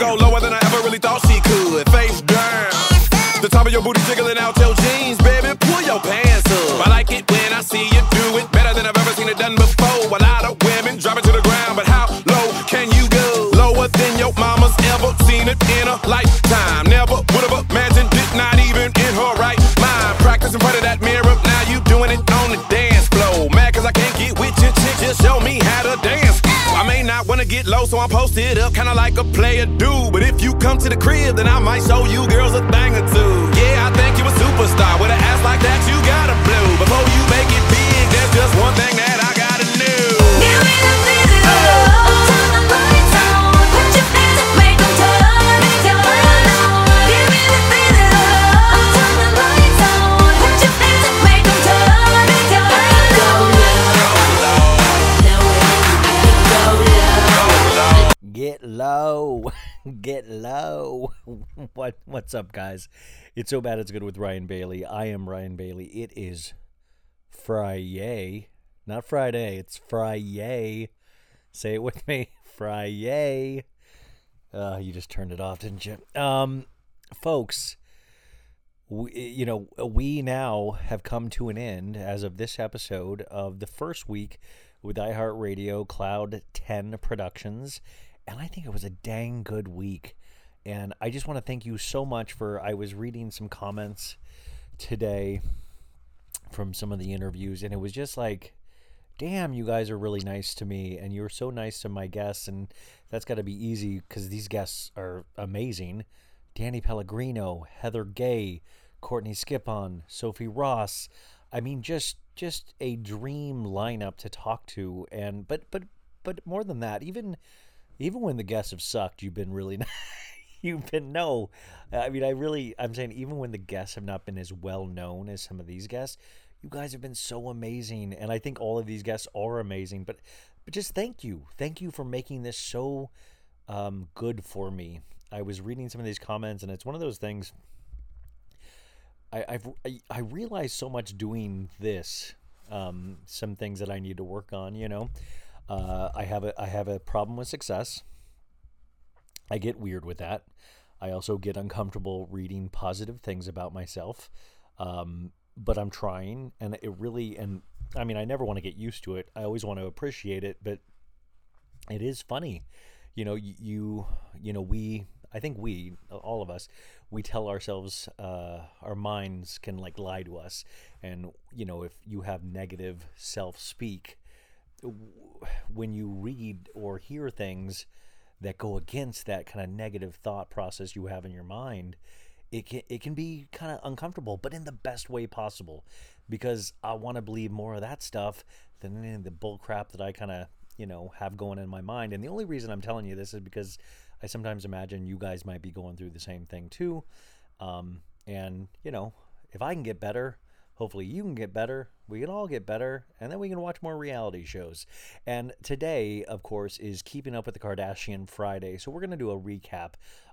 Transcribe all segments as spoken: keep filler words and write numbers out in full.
Go lower than I ever really thought she could. Face down, the top of your booty jiggling out your jeans, baby. Pull your pants up. I like it when I see you do it better than I've ever seen it done before. A lot of women drop it to the ground, but how low can you go? Lower than your mama's ever seen it in a lifetime. Never would have imagined it, not even in her right mind. Practice in front of that mirror, now you doing it on the dance floor. Mad cause I can't get with your chick, just show me how to dance. I may not wanna get low, so I'm posted up, kinda like a player do. But if you come to the crib, then I might show you girls a thing or two. Yeah, I think you a superstar. With an ass like that, you gotta blow. Before you make it big, there's just one thing that I gotta do. Give me the middle, oh. Turn the lights on. Put your hands up, make them turn, make your mind on. Give me the middle, oh. Turn the lights on. Put your hands up, make them turn, make your mind on. Get low, get low. What what's up, guys? It's So Bad It's Good with Ryan Bailey. I am Ryan Bailey. It is Fri-yay. Not Friday, it's Fri-yay. Say it with me, Fri-yay. Uh, you just turned it off, didn't you? Um, folks, we, you know, we now have come to an end as of this episode of the first week with iHeartRadio Cloud ten Productions. And I think it was a dang good week. And I just want to thank you so much for, I was reading some comments today from some of the interviews, and it was just like, damn, you guys are really nice to me, and you're so nice to my guests, and that's got to be easy because these guests are amazing. Danny Pellegrino, Heather Gay, Courtney Skipon, Sophie Ross. I mean, just just a dream lineup to talk to. And but but but more than that, even... Even when the guests have sucked, you've been really, you've been, no, I mean, I really, I'm saying even when the guests have not been as well known as some of these guests, you guys have been so amazing. And I think all of these guests are amazing, but, but just thank you. Thank you for making this so um, good for me. I was reading some of these comments, and it's one of those things I, I've, I, I realized so much doing this, um, some things that I need to work on, you know. Uh, I have a I have a problem with success. I get weird with that. I also get uncomfortable reading positive things about myself. Um, but I'm trying, and it really, and I mean, I never want to get used to it. I always want to appreciate it, but it is funny. You know, you, you know, we, I think we, all of us, we tell ourselves, uh, our minds can like lie to us. And, you know, if you have negative self-speak, when you read or hear things that go against that kind of negative thought process you have in your mind, it can, it can be kind of uncomfortable, but in the best way possible, because I want to believe more of that stuff than any of the bull crap that I kind of, you know, have going in my mind. And the only reason I'm telling you this is because I sometimes imagine you guys might be going through the same thing too. Um, and you know, if I can get better, hopefully you can get better, we can all get better, and then we can watch more reality shows. And today, of course, is Keeping Up with the Kardashian Friday. So we're going to do a recap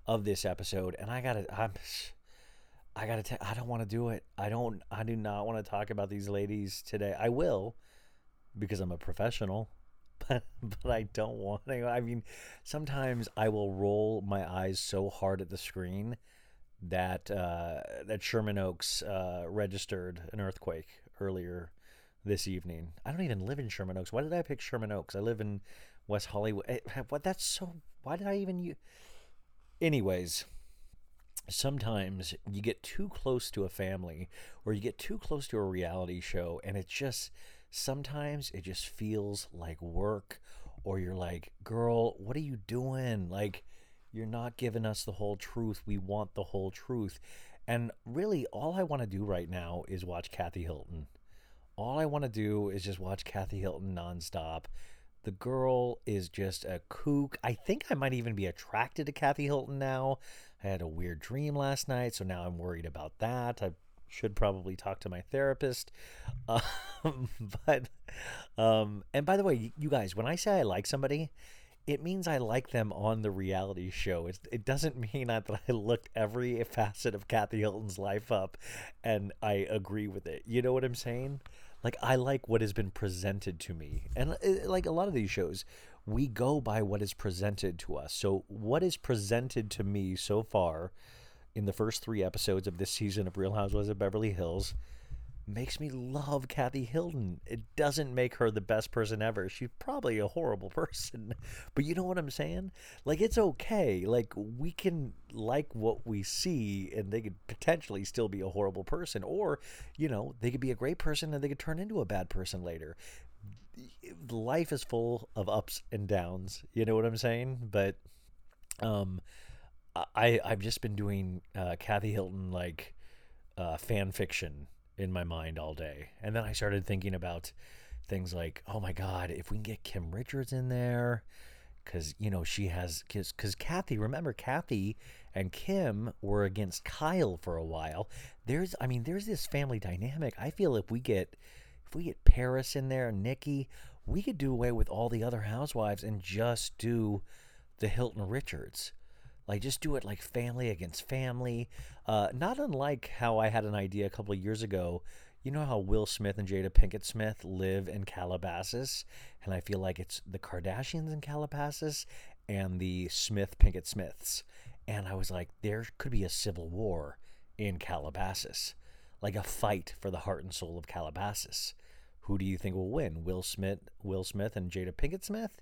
of this episode, and I got to, I'm, I got to, t- I don't want to do it. I don't, I do not want to talk about these ladies today. I will, because I'm a professional, but but but I don't want to. I mean, sometimes I will roll my eyes so hard at the screen that uh, that Sherman Oaks uh, registered an earthquake earlier this evening. I don't even live in Sherman Oaks. Why did I pick Sherman Oaks? I live in West Hollywood. What? That's so. Why did I even use? Anyways, sometimes you get too close to a family, or you get too close to a reality show, and it just sometimes it just feels like work, or you're like, girl, what are you doing? Like, you're not giving us the whole truth. We want the whole truth. And really, all I want to do right now is watch Kathy Hilton. All I want to do is just watch Kathy Hilton nonstop. The girl is just a kook. I think I might even be attracted to Kathy Hilton now. I had a weird dream last night, so now I'm worried about that. I should probably talk to my therapist. Um, but um, and by the way, you guys, when I say I like somebody, it means I like them on the reality show. It, it doesn't mean that I looked every facet of Kathy Hilton's life up and I agree with it. You know what I'm saying? Like, I like what has been presented to me. And like a lot of these shows, we go by what is presented to us. So what is presented to me so far in the first three episodes of this season of Real Housewives of Beverly Hills makes me love Kathy Hilton. It doesn't make her the best person ever. She's probably a horrible person. But you know what I'm saying? Like, it's okay. Like, we can like what we see, and they could potentially still be a horrible person. Or, you know, they could be a great person and they could turn into a bad person later. Life is full of ups and downs. You know what I'm saying? But um, I, I've just been doing uh, Kathy Hilton, like, uh, fan fiction in my mind all day. And then I started thinking about things like, oh my God, if we can get Kim Richards in there, because, you know, she has, because Kathy, remember Kathy and Kim were against Kyle for a while. There's, I mean, there's this family dynamic. I feel if we get, if we get Paris in there, Nikki, we could do away with all the other housewives and just do the Hilton Richards. Like, just do it like family against family. Uh, not unlike how I had an idea a couple of years ago. You know how Will Smith and Jada Pinkett Smith live in Calabasas? And I feel like it's the Kardashians in Calabasas and the Smith Pinkett Smiths. And I was like, there could be a civil war in Calabasas. Like a fight for the heart and soul of Calabasas. Who do you think will win? Will Smith, Will Smith and Jada Pinkett Smith?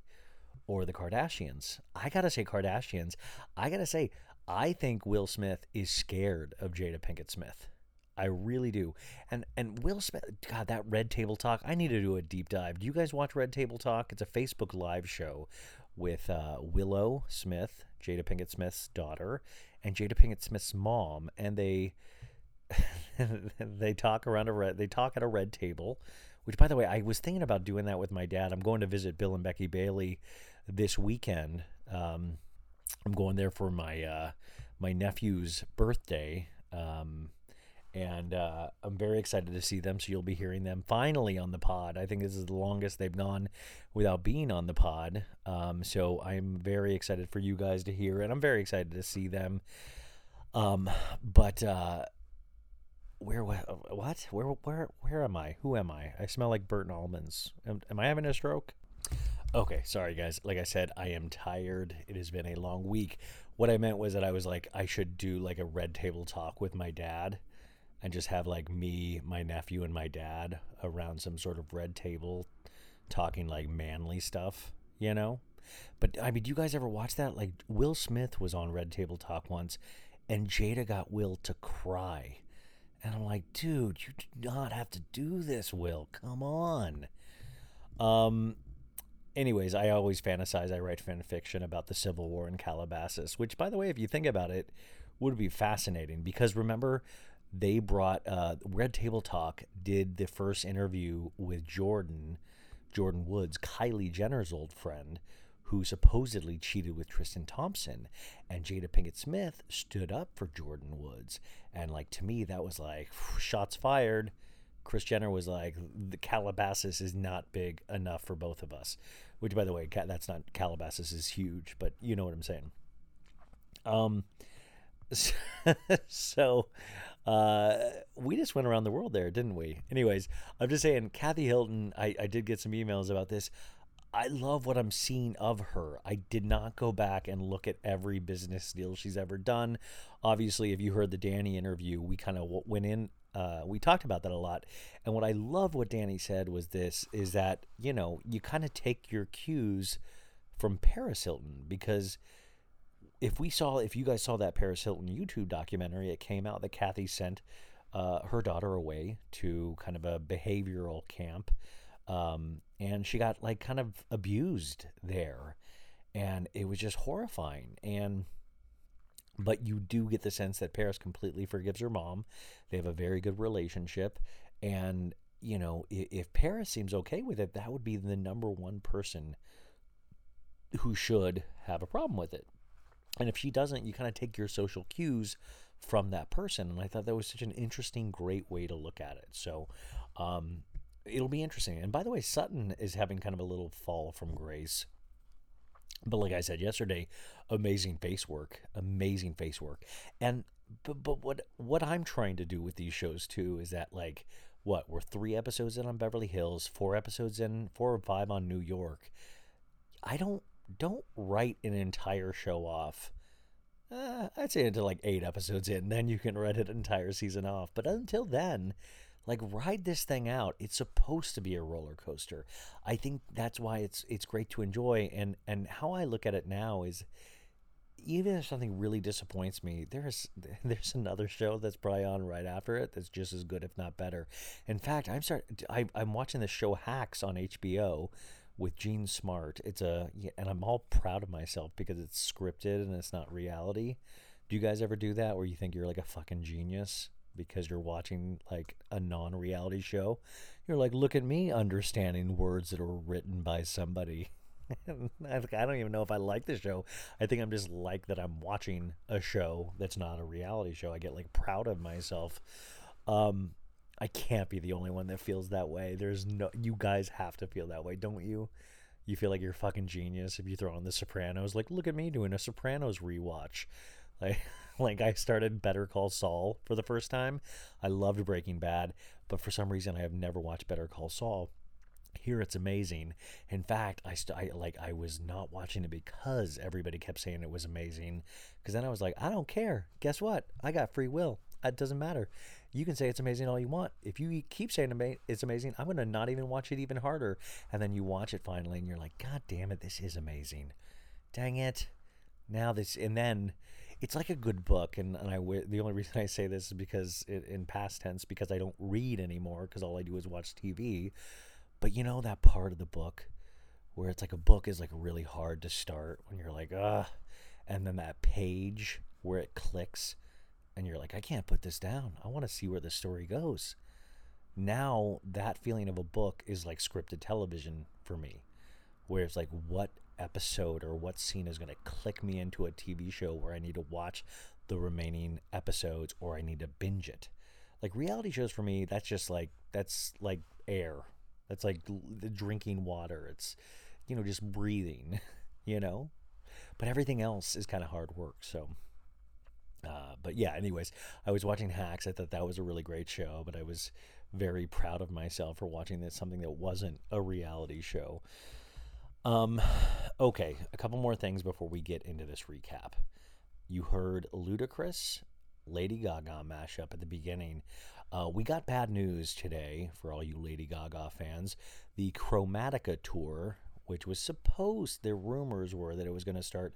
Or the Kardashians? I gotta say Kardashians. I gotta say, I think Will Smith is scared of Jada Pinkett Smith. I really do. And and Will Smith, God, that Red Table Talk, I need to do a deep dive. Do you guys watch Red Table Talk? It's a Facebook live show with uh, Willow Smith, Jada Pinkett Smith's daughter, and Jada Pinkett Smith's mom. And they they talk around a red, they talk at a red table. Which, by the way, I was thinking about doing that with my dad. I'm going to visit Bill and Becky Bailey this weekend. Um, I'm going there for my uh, my nephew's birthday, um, and uh, I'm very excited to see them. So you'll be hearing them finally on the pod. I think this is the longest they've gone without being on the pod. Um, so I'm very excited for you guys to hear, and I'm very excited to see them. Um, but uh, where what where where where am I? Who am I? I smell like burnt almonds. Am, am I having a stroke? Okay, sorry guys. Like I said, I am tired. It has been a long week. What I meant was that I was like, I should do like a Red Table Talk with my dad and just have like me, my nephew, and my dad around some sort of red table talking like manly stuff, you know? But I mean, do you guys ever watch that? Like Will Smith was on Red Table Talk once and Jada got Will to cry. And I'm like, dude, you do not have to do this, Will. Come on. Um... Anyways, I always fantasize, I write fan fiction about the Civil War in Calabasas, which, by the way, if you think about it, would be fascinating. Because remember, they brought, uh, Red Table Talk did the first interview with Jordyn, Jordyn Woods, Kylie Jenner's old friend, who supposedly cheated with Tristan Thompson. And Jada Pinkett Smith stood up for Jordyn Woods. And, like, to me, that was like, shots fired. Kris Jenner was like, the Calabasas is not big enough for both of us. Which, by the way, that's not, Calabasas is huge, but you know what I'm saying. Um, so, so uh, we just went around the world there, didn't we? Anyways, I'm just saying, Kathy Hilton, I, I did get some emails about this. I love what I'm seeing of her. I did not go back and look at every business deal she's ever done. Obviously, if you heard the Danny interview, we kind of went in, uh, we talked about that a lot. And what I love what Danny said was this, is that, you know, you kind of take your cues from Paris Hilton, because if we saw, if you guys saw that Paris Hilton YouTube documentary, it came out that Kathy sent uh, her daughter away to kind of a behavioral camp. Um, and she got like kind of abused there, and it was just horrifying. And, but you do get the sense that Paris completely forgives her mom. They have a very good relationship. And, you know, if, if Paris seems okay with it, that would be the number one person who should have a problem with it. And if she doesn't, you kind of take your social cues from that person. And I thought that was such an interesting, great way to look at it. So, um, it'll be interesting. And by the way, Sutton is having kind of a little fall from grace. But like I said yesterday, amazing face work, amazing face work. And but, but what what I'm trying to do with these shows too is that, like, what, we're three episodes in on Beverly Hills, four episodes in, four or five on New York. I don't don't write an entire show off. Uh, I'd say until like eight episodes in, then you can write an entire season off. But until then, like, ride this thing out. It's supposed to be a roller coaster. I think that's why it's it's great to enjoy. And and how I look at it now is, even if something really disappoints me, there's there's another show that's probably on right after it that's just as good, if not better. In fact, I'm start I, I'm watching the show Hacks on H B O with Gene Smart. It's a and I'm all proud of myself because it's scripted and it's not reality. Do you guys ever do that where you think you're like a fucking genius because you're watching like a non-reality show? You're like, look at me understanding words that are written by somebody. I don't even know if I like the show. I think I'm just like that I'm watching a show that's not a reality show. I get like proud of myself. Um, I can't be the only one that feels that way. There's no, you guys have to feel that way, don't you? You feel like you're a fucking genius if you throw on The Sopranos. Like, look at me doing a Sopranos rewatch. Like, like I started Better Call Saul for the first time. I loved Breaking Bad, but for some reason I have never watched Better Call Saul. Here it's amazing. In fact, I, st- I like I was not watching it because everybody kept saying it was amazing. Because then I was like, I don't care. Guess what? I got free will. It doesn't matter. You can say it's amazing all you want. If you keep saying it's amazing, I'm going to not even watch it even harder. And then you watch it finally, and you're like, God damn it, this is amazing. Dang it. Now this, and then it's like a good book, and, and I the only reason I say this is because it, in past tense, because I don't read anymore, because all I do is watch T V. But you know that part of the book where it's like a book is like really hard to start when you're like, ah, and then that page where it clicks and you're like, I can't put this down. I want to see where the story goes. Now that feeling of a book is like scripted television for me, where it's like, what episode or what scene is going to click me into a T V show where I need to watch the remaining episodes, or I need to binge it. Like reality shows for me, that's just like, that's like air. That's like the drinking water. It's, you know, just breathing, you know, but everything else is kind of hard work. So, uh, but yeah, anyways, I was watching Hacks. I thought that was a really great show, but I was very proud of myself for watching this, something that wasn't a reality show. Um, okay, a couple more things before we get into this recap. You heard Ludacris, Lady Gaga mashup at the beginning. Uh, we got bad news today for all you Lady Gaga fans. The Chromatica tour, which was supposed, their rumors were that it was going to start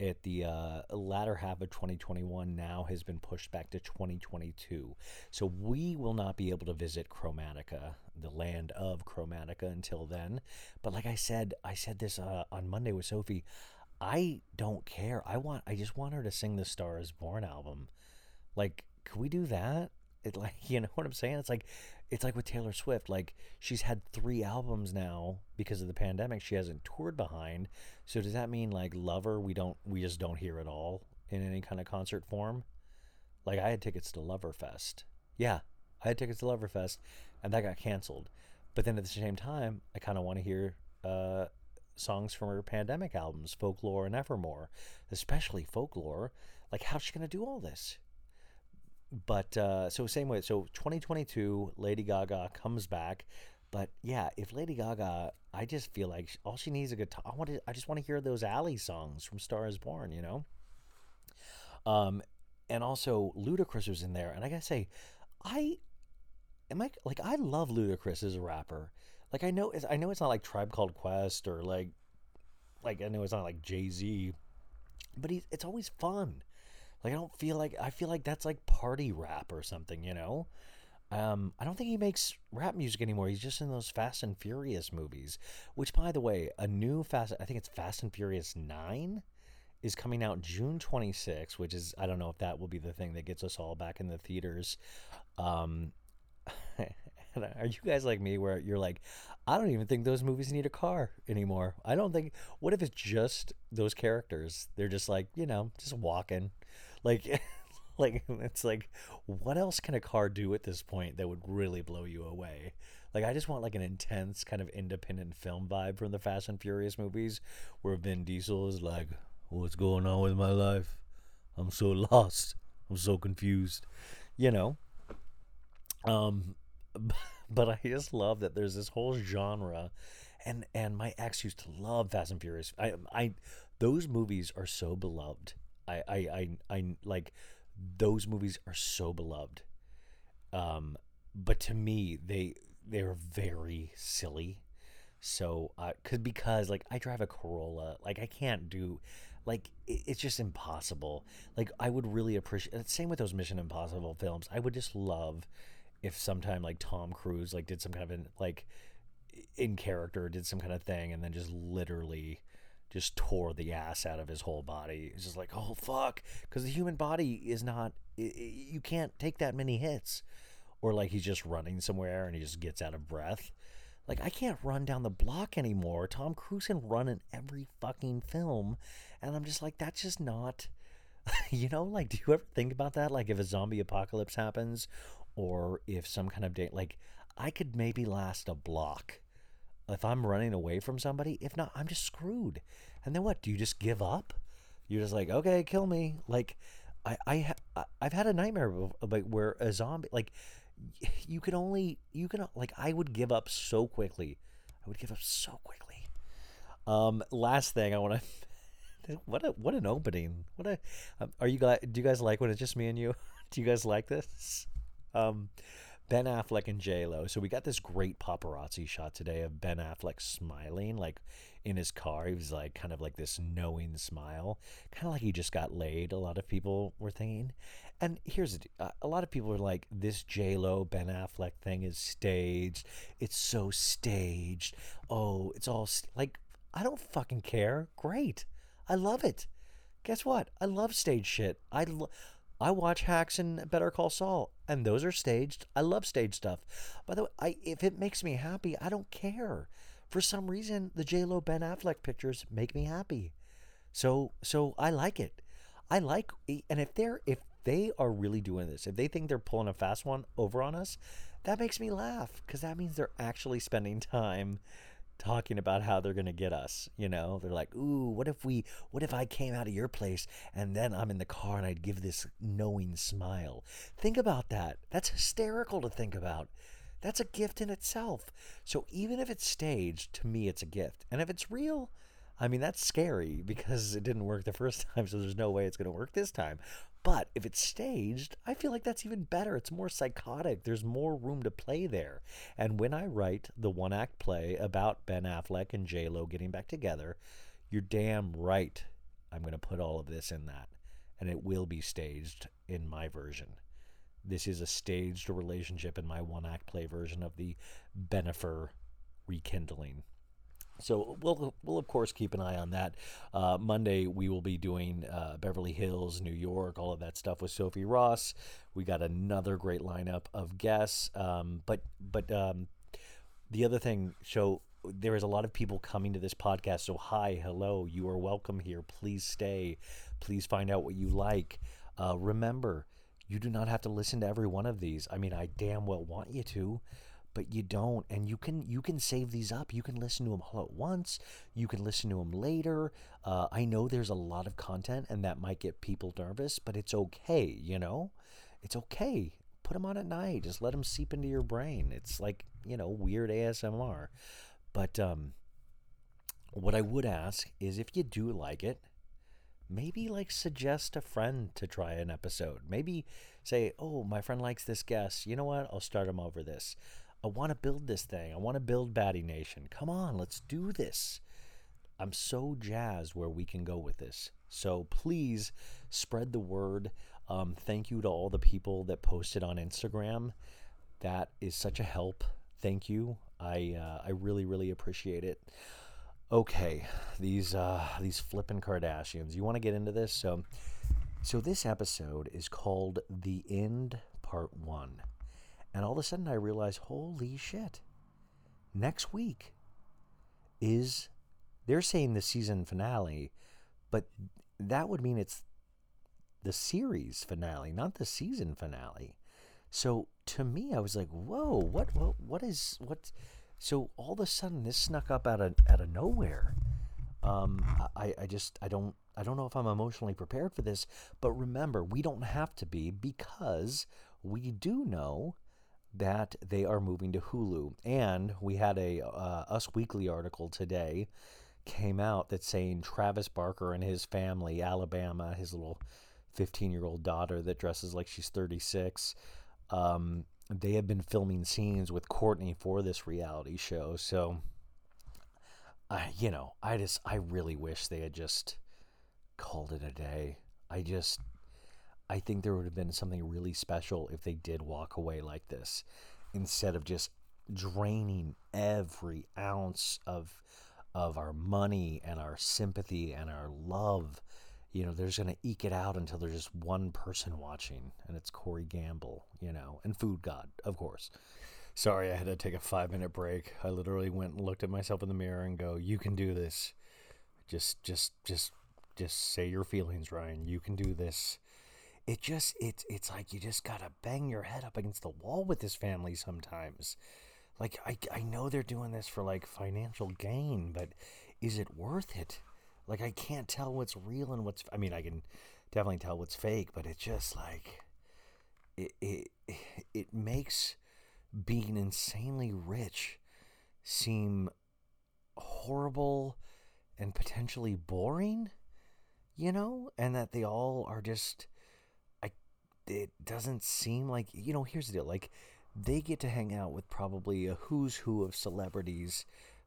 at the uh, latter half of twenty twenty-one, now has been pushed back to twenty twenty-two. So we will not be able to visit Chromatica, the land of Chromatica, until then. But like I said, I said this uh, on Monday with Sophie, I don't care. I want, I just want her to sing the Star Is Born album. Like, could we do that? It like, you know what I'm saying? It's like, it's like with Taylor Swift, like she's had three albums now because of the pandemic. She hasn't toured behind. So does that mean like Lover, we don't, we just don't hear it all in any kind of concert form? Like I had tickets to Loverfest. Yeah. I had tickets to Loverfest and that got canceled. But then at the same time, I kind of want to hear, uh, songs from her pandemic albums, Folklore and Evermore, especially Folklore. Like how's she going to do all this? But, uh, so same way, so twenty twenty-two, Lady Gaga comes back, But yeah, if Lady Gaga, I just feel like all she needs is a guitar. I want to, I just want to hear those Alley songs from Star Is Born, you know? Um, and also Ludacris was in there. And I gotta say, I am I like, I love Ludacris as a rapper. Like I know, it's, I know it's not like Tribe Called Quest or like, like I know it's not like Jay-Z, but he's, it's always fun. Like I don't feel like, I feel like that's like party rap or something, you know? Um, I don't think he makes rap music anymore. He's just in those Fast and Furious movies, which, by the way, a new Fast, I think it's Fast and Furious nine is coming out June twenty-sixth, which is, I don't know if that will be the thing that gets us all back in the theaters. Um, are you guys like me where you're like, I don't even think those movies need a car anymore. I don't think, what if it's just those characters? They're just like, you know, just walking like, like, it's like, what else can a car do at this point that would really blow you away? Like, I just want, like, an intense kind of independent film vibe from the Fast and Furious movies where Vin Diesel is like, what's going on with my life? I'm so lost. I'm so confused. You know? Um, but I just love that there's this whole genre. And and my ex used to love Fast and Furious. I, I those movies are so beloved. I, I, I, I like... Those movies are so beloved, um, but to me, they they are very silly. So, uh, cause because like I drive a Corolla, like I can't do, like it, it's just impossible. Like I would really appreciate. Same with those Mission Impossible films. I would just love if sometime like Tom Cruise like did some kind of in, like in character did some kind of thing and then just literally. Just tore the ass out of his whole body. It's just like, oh fuck, because the human body is not, it, it, you can't take that many hits. Or like he's just running somewhere and he just gets out of breath. Like I can't run down the block anymore. Tom Cruise can run in every fucking film, and I'm just like, that's just not, you know, like, do you ever think about that? Like if a zombie apocalypse happens, or if some kind of day, like I could maybe last a block. If I'm running away from somebody, if not, I'm just screwed. And then what? Do you just give up? You're just like, okay, kill me. Like, I, I, I've had a nightmare like where a zombie, like, you can only, you can, like, I would give up so quickly. I would give up so quickly. Um, last thing I want to, what a, what an opening. What a, um, are you guys, do you guys like when it's just me and you? Do you guys like this? Um, Ben Affleck and J-Lo. So we got this great paparazzi shot today of Ben Affleck smiling, like in his car. He was like kind of like this knowing smile, kind of like he just got laid, a lot of people were thinking. And here's the, a lot of people are like, this J-Lo Ben Affleck thing is staged. It's so staged. Oh, it's all st-. Like, I don't fucking care. Great. I love it. Guess what? I love stage shit. I love I watch Hacks and Better Call Saul, and those are staged. I love stage stuff. By the way, I, if it makes me happy, I don't care. For some reason, the J-Lo Ben Affleck pictures make me happy. So so I like it. I like, and if they're if they are really doing this, if they think they're pulling a fast one over on us, that makes me laugh, because that means they're actually spending time talking about how they're gonna get us, you know. They're like, ooh, what if we what if I came out of your place and then I'm in the car and I'd give this knowing smile. Think about that. That's hysterical to think about. That's a gift in itself. So even if it's staged, to me it's a gift. And if it's real, I mean, that's scary because it didn't work the first time, so there's no way it's gonna work this time. But if it's staged, I feel like that's even better. It's more psychotic. There's more room to play there. And when I write the one-act play about Ben Affleck and J-Lo getting back together, you're damn right I'm going to put all of this in that. And it will be staged in my version. This is a staged relationship in my one-act play version of the Bennifer rekindling. So we'll, we'll of course, keep an eye on that. Uh, Monday, we will be doing uh, Beverly Hills, New York, all of that stuff with Sophie Ross. We got another great lineup of guests. Um, but but um, the other thing, so there is a lot of people coming to this podcast. So hi, hello, you are welcome here. Please stay. Please find out what you like. Uh, remember, you do not have to listen to every one of these. I mean, I damn well want you to. But you don't, and you can you can save these up. You can listen to them all at once. You can listen to them later. Uh, I know there's a lot of content, and that might get people nervous, but it's okay, you know? It's okay. Put them on at night. Just let them seep into your brain. It's like you know, weird A S M R. But um, what I would ask is if you do like it, maybe like suggest a friend to try an episode. Maybe say, oh, my friend likes this guest. You know what? I'll start him over this. I want to build this thing. I want to build Batty Nation. Come on, let's do this. I'm so jazzed where we can go with this. So please spread the word. Um, thank you to all the people that posted on Instagram. That is such a help. Thank you. I uh, I really, really appreciate it. Okay, these uh, these flippin' Kardashians. You want to get into this? So, so this episode is called The End Part One. And all of a sudden I realized, holy shit, next week is... They're saying the season finale, but that would mean it's the series finale, not the season finale. So to me, I was like, whoa, what, what, what is, what? So all of a sudden this snuck up out of, out of nowhere. Um, I, I just, I don't, I don't know if I'm emotionally prepared for this, but remember, we don't have to be, because we do know that they are moving to Hulu. And we had a uh, Us Weekly article today came out that's saying Travis Barker and his family, Alabama, his little fifteen-year-old daughter that dresses like she's thirty-six, um, they have been filming scenes with Courtney for this reality show. So, I, you know, I just, I really wish they had just called it a day. I just... I think there would have been something really special if they did walk away like this, instead of just draining every ounce of of our money and our sympathy and our love. You know, they're just going to eke it out until there's just one person watching, and it's Corey Gamble, you know, and Food God, of course. Sorry, I had to take a five-minute break. I literally went and looked at myself in the mirror and go, you can do this. Just, just, just, just say your feelings, Ryan. You can do this. It just, it, it's like you just gotta bang your head up against the wall with this family sometimes. Like, I, I know they're doing this for, like, financial gain, but is it worth it? Like, I can't tell what's real and what's, I mean, I can definitely tell what's fake, but it's just, like, it, it, it makes being insanely rich seem horrible and potentially boring, you know? And that they all are just... It doesn't seem like, you know, here's the deal. Like, they get to hang out with probably a who's who of celebrities,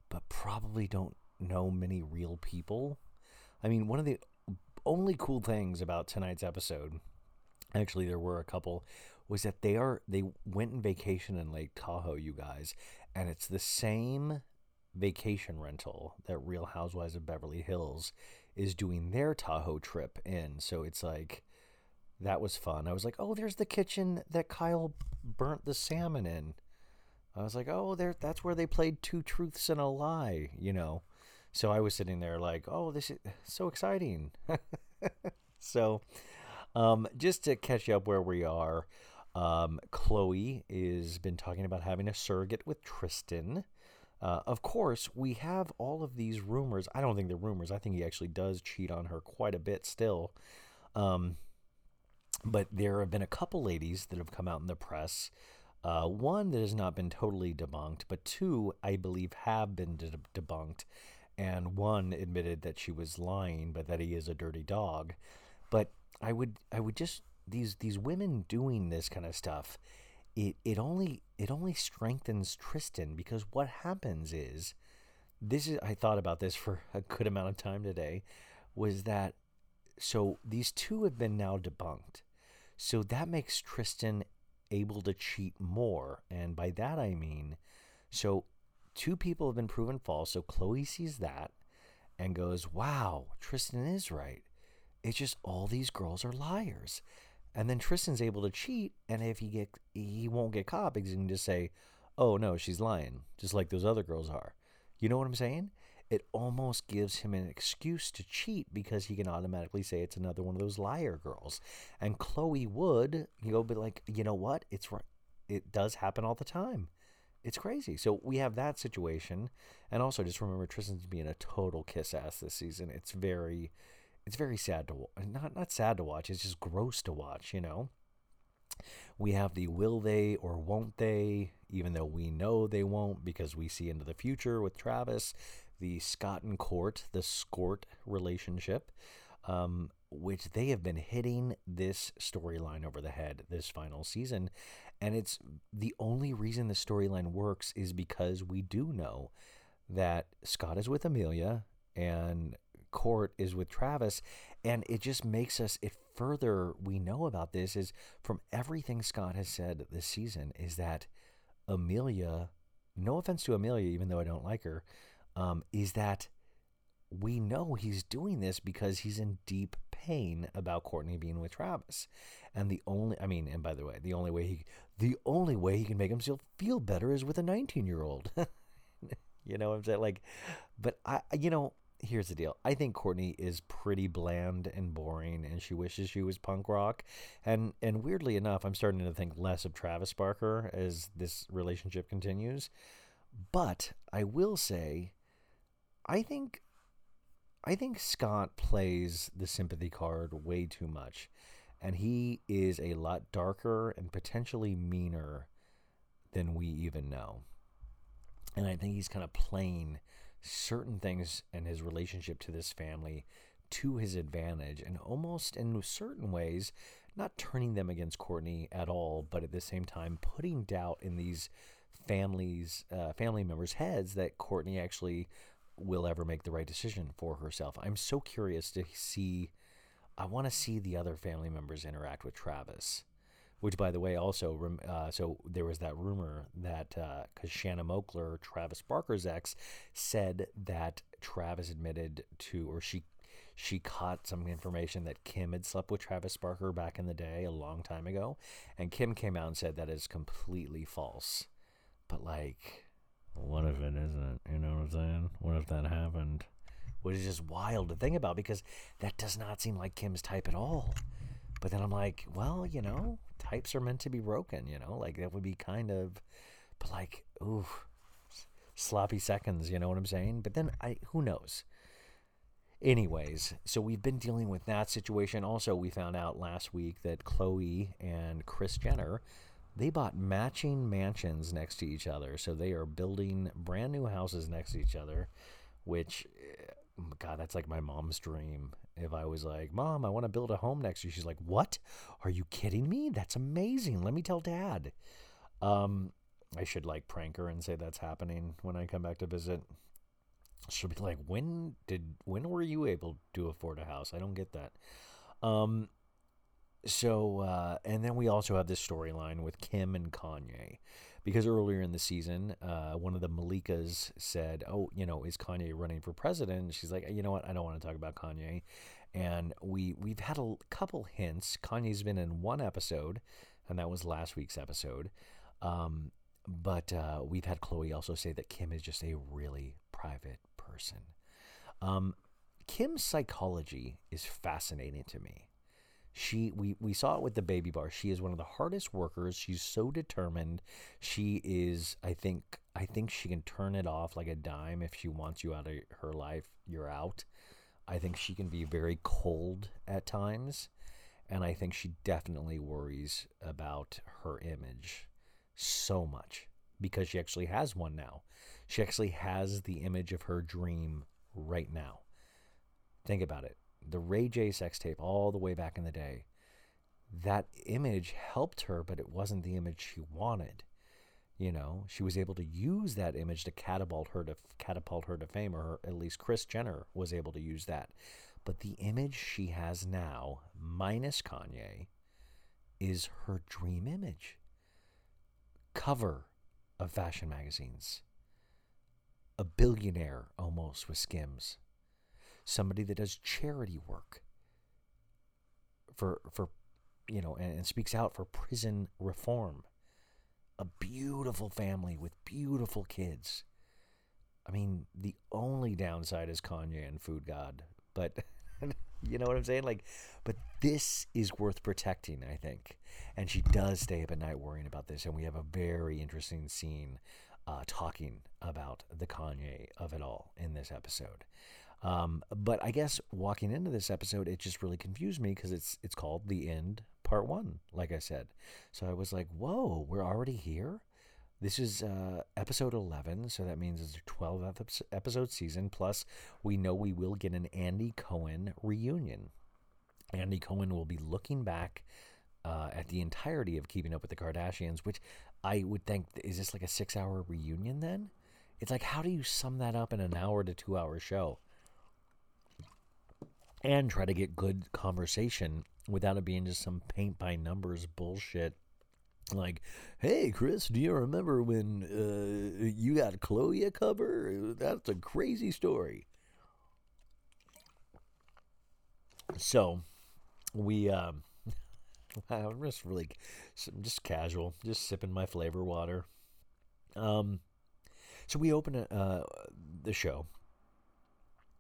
but probably don't know many real people. I mean, one of the only cool things about tonight's episode, actually there were a couple, was that they are they went on vacation in Lake Tahoe, you guys, and it's the same vacation rental that Real Housewives of Beverly Hills is doing their Tahoe trip in. So it's like, that was fun. I was like, oh, there's the kitchen that Kyle burnt the salmon in. I was like, oh, there, that's where they played Two Truths and a Lie, you know. So I was sitting there like, oh, this is so exciting. So um, just to catch up where we are, um, Chloe has been talking about having a surrogate with Tristan. Uh, of course, we have all of these rumors. I don't think they're rumors. I think he actually does cheat on her quite a bit still. Um But there have been a couple ladies that have come out in the press. Uh, one that has not been totally debunked, but two, I believe, have been de- debunked. And one admitted that she was lying, but that he is a dirty dog. But I would, I would just these these women doing this kind of stuff. It it only it only strengthens Tristan, because what happens is, this is I thought about this for a good amount of time today, was that so these two have been now debunked. So that makes Tristan able to cheat more. And by that I mean, so two people have been proven false. So Chloe sees that and goes, wow, Tristan is right. It's just all these girls are liars. And then Tristan's able to cheat. And if he get, he won't get caught, because he can just say, oh, no, she's lying, just like those other girls are. You know what I'm saying? It almost gives him an excuse to cheat, because he can automatically say it's another one of those liar girls. And Chloe would, you know, be like, you know what? It's right. It does happen all the time. It's crazy. So we have that situation. And also just remember, Tristan's being a total kiss ass this season. It's very, it's very sad to, not, not sad to watch. It's just gross to watch, you know? We have the will they or won't they, even though we know they won't because we see into the future with Travis, the Scott and Court, the Scort relationship, um, which they have been hitting this storyline over the head this final season. And it's the only reason the storyline works is because we do know that Scott is with Amelia and Court is with Travis, and it just makes us, it further we know about this is from everything Scott has said this season, is that Amelia, no offense to Amelia, even though I don't like her, um, is that we know he's doing this because he's in deep pain about Courtney being with Travis. And the only, I mean, and by the way, the only way he, the only way he can make himself feel better is with a nineteen year old, you know what I'm saying? Like, but I, you know, here's the deal. I think Courtney is pretty bland and boring, and she wishes she was punk rock. And and weirdly enough, I'm starting to think less of Travis Barker as this relationship continues. But I will say, I think I think Scott plays the sympathy card way too much. And he is a lot darker and potentially meaner than we even know. And I think he's kind of playing certain things and his relationship to this family to his advantage, and almost in certain ways not turning them against Courtney at all, but at the same time putting doubt in these families, uh, family members' heads that Courtney actually will ever make the right decision for herself. I'm so curious to see, I want to see the other family members interact with Travis. Which, by the way, also, uh, so there was that rumor that, because uh, Shanna Moakler, Travis Barker's ex, said that Travis admitted to, or she she caught some information that Kim had slept with Travis Barker back in the day, a long time ago. And Kim came out and said that is completely false. But, like, what if it isn't? You know what I'm saying? What if that happened? Which is just wild to think about, because that does not seem like Kim's type at all. But then I'm like, well, you know, types are meant to be broken, you know, like that would be kind of, but like, ooh, sloppy seconds, you know what I'm saying? But then I, who knows? Anyways, so we've been dealing with that situation. Also, we found out last week that Khloe and Kris Jenner, they bought matching mansions next to each other. So they are building brand new houses next to each other, which, God, that's like my mom's dream. If I was like, Mom, I want to build a home next to you, she's like, what? Are you kidding me? That's amazing. Let me tell Dad. Um, I should like prank her and say that's happening when I come back to visit. She'll be like, when did, when were you able to afford a house? I don't get that. Um, so, uh, and then we also have this storyline with Kim and Kanye, because earlier in the season, uh, one of the Malikas said, oh, you know, is Kanye running for president? She's like, you know what? I don't want to talk about Kanye. And we, we've had a couple hints. Kanye's been in one episode, and that was last week's episode. Um, but uh, we've had Khloe also say that Kim is just a really private person. Um, Kim's psychology is fascinating to me. She, we, we saw it with the baby bar. She is one of the hardest workers. She's so determined. She is, I think, I think she can turn it off like a dime. If she wants you out of her life, you're out. I think she can be very cold at times. And I think she definitely worries about her image so much, because she actually has one now. She actually has the image of her dream right now. Think about it. The Ray J sex tape all the way back in the day, that image helped her, but it wasn't the image she wanted. You know, she was able to use that image to catapult her to catapult her to fame, or at least Kris Jenner was able to use that. But the image she has now, minus Kanye, is her dream image. Cover of fashion magazines. A billionaire almost with Skims. Somebody that does charity work for, for you know, and, and speaks out for prison reform. A beautiful family with beautiful kids. I mean, the only downside is Kanye and Food God. But, you know what I'm saying? Like, but this is worth protecting, I think. And she does stay up at night worrying about this. And we have a very interesting scene uh, talking about the Kanye of it all in this episode. Um, but I guess walking into this episode, it just really confused me because it's it's called The End Part One, like I said. So I was like, whoa, we're already here? This is uh, episode eleven, so that means it's a twelve-episode season, plus we know we will get an Andy Cohen reunion. Andy Cohen will be looking back uh, at the entirety of Keeping Up with the Kardashians, which I would think, is this like a six-hour reunion then? It's like, how do you sum that up in an hour to two-hour show? And try to get good conversation without it being just some paint-by-numbers bullshit. Like, hey, Kris, do you remember when uh, you got Chloe a cover? That's a crazy story. So, we, um, I'm just really, just casual, just sipping my flavor water. Um, so we open uh, the show.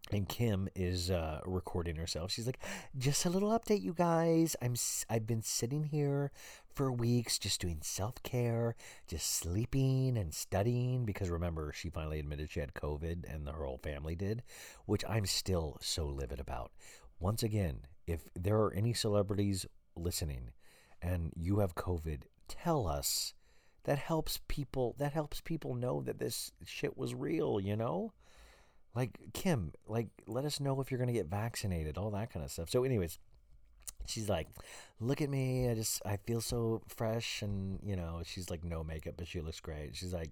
And Kim is uh, recording herself. She's like, just a little update, you guys. I'm, I've been sitting here for weeks just doing self-care, just sleeping and studying. Because remember, she finally admitted she had COVID and her whole family did, which I'm still so livid about. Once again, if there are any celebrities listening and you have COVID, tell us. That helps people, that helps people know that this shit was real, you know? Like, Kim, like, let us know if you're going to get vaccinated, all that kind of stuff. So anyways, she's like, look at me. I just, I feel so fresh. And, you know, she's like, no makeup, but she looks great. She's like,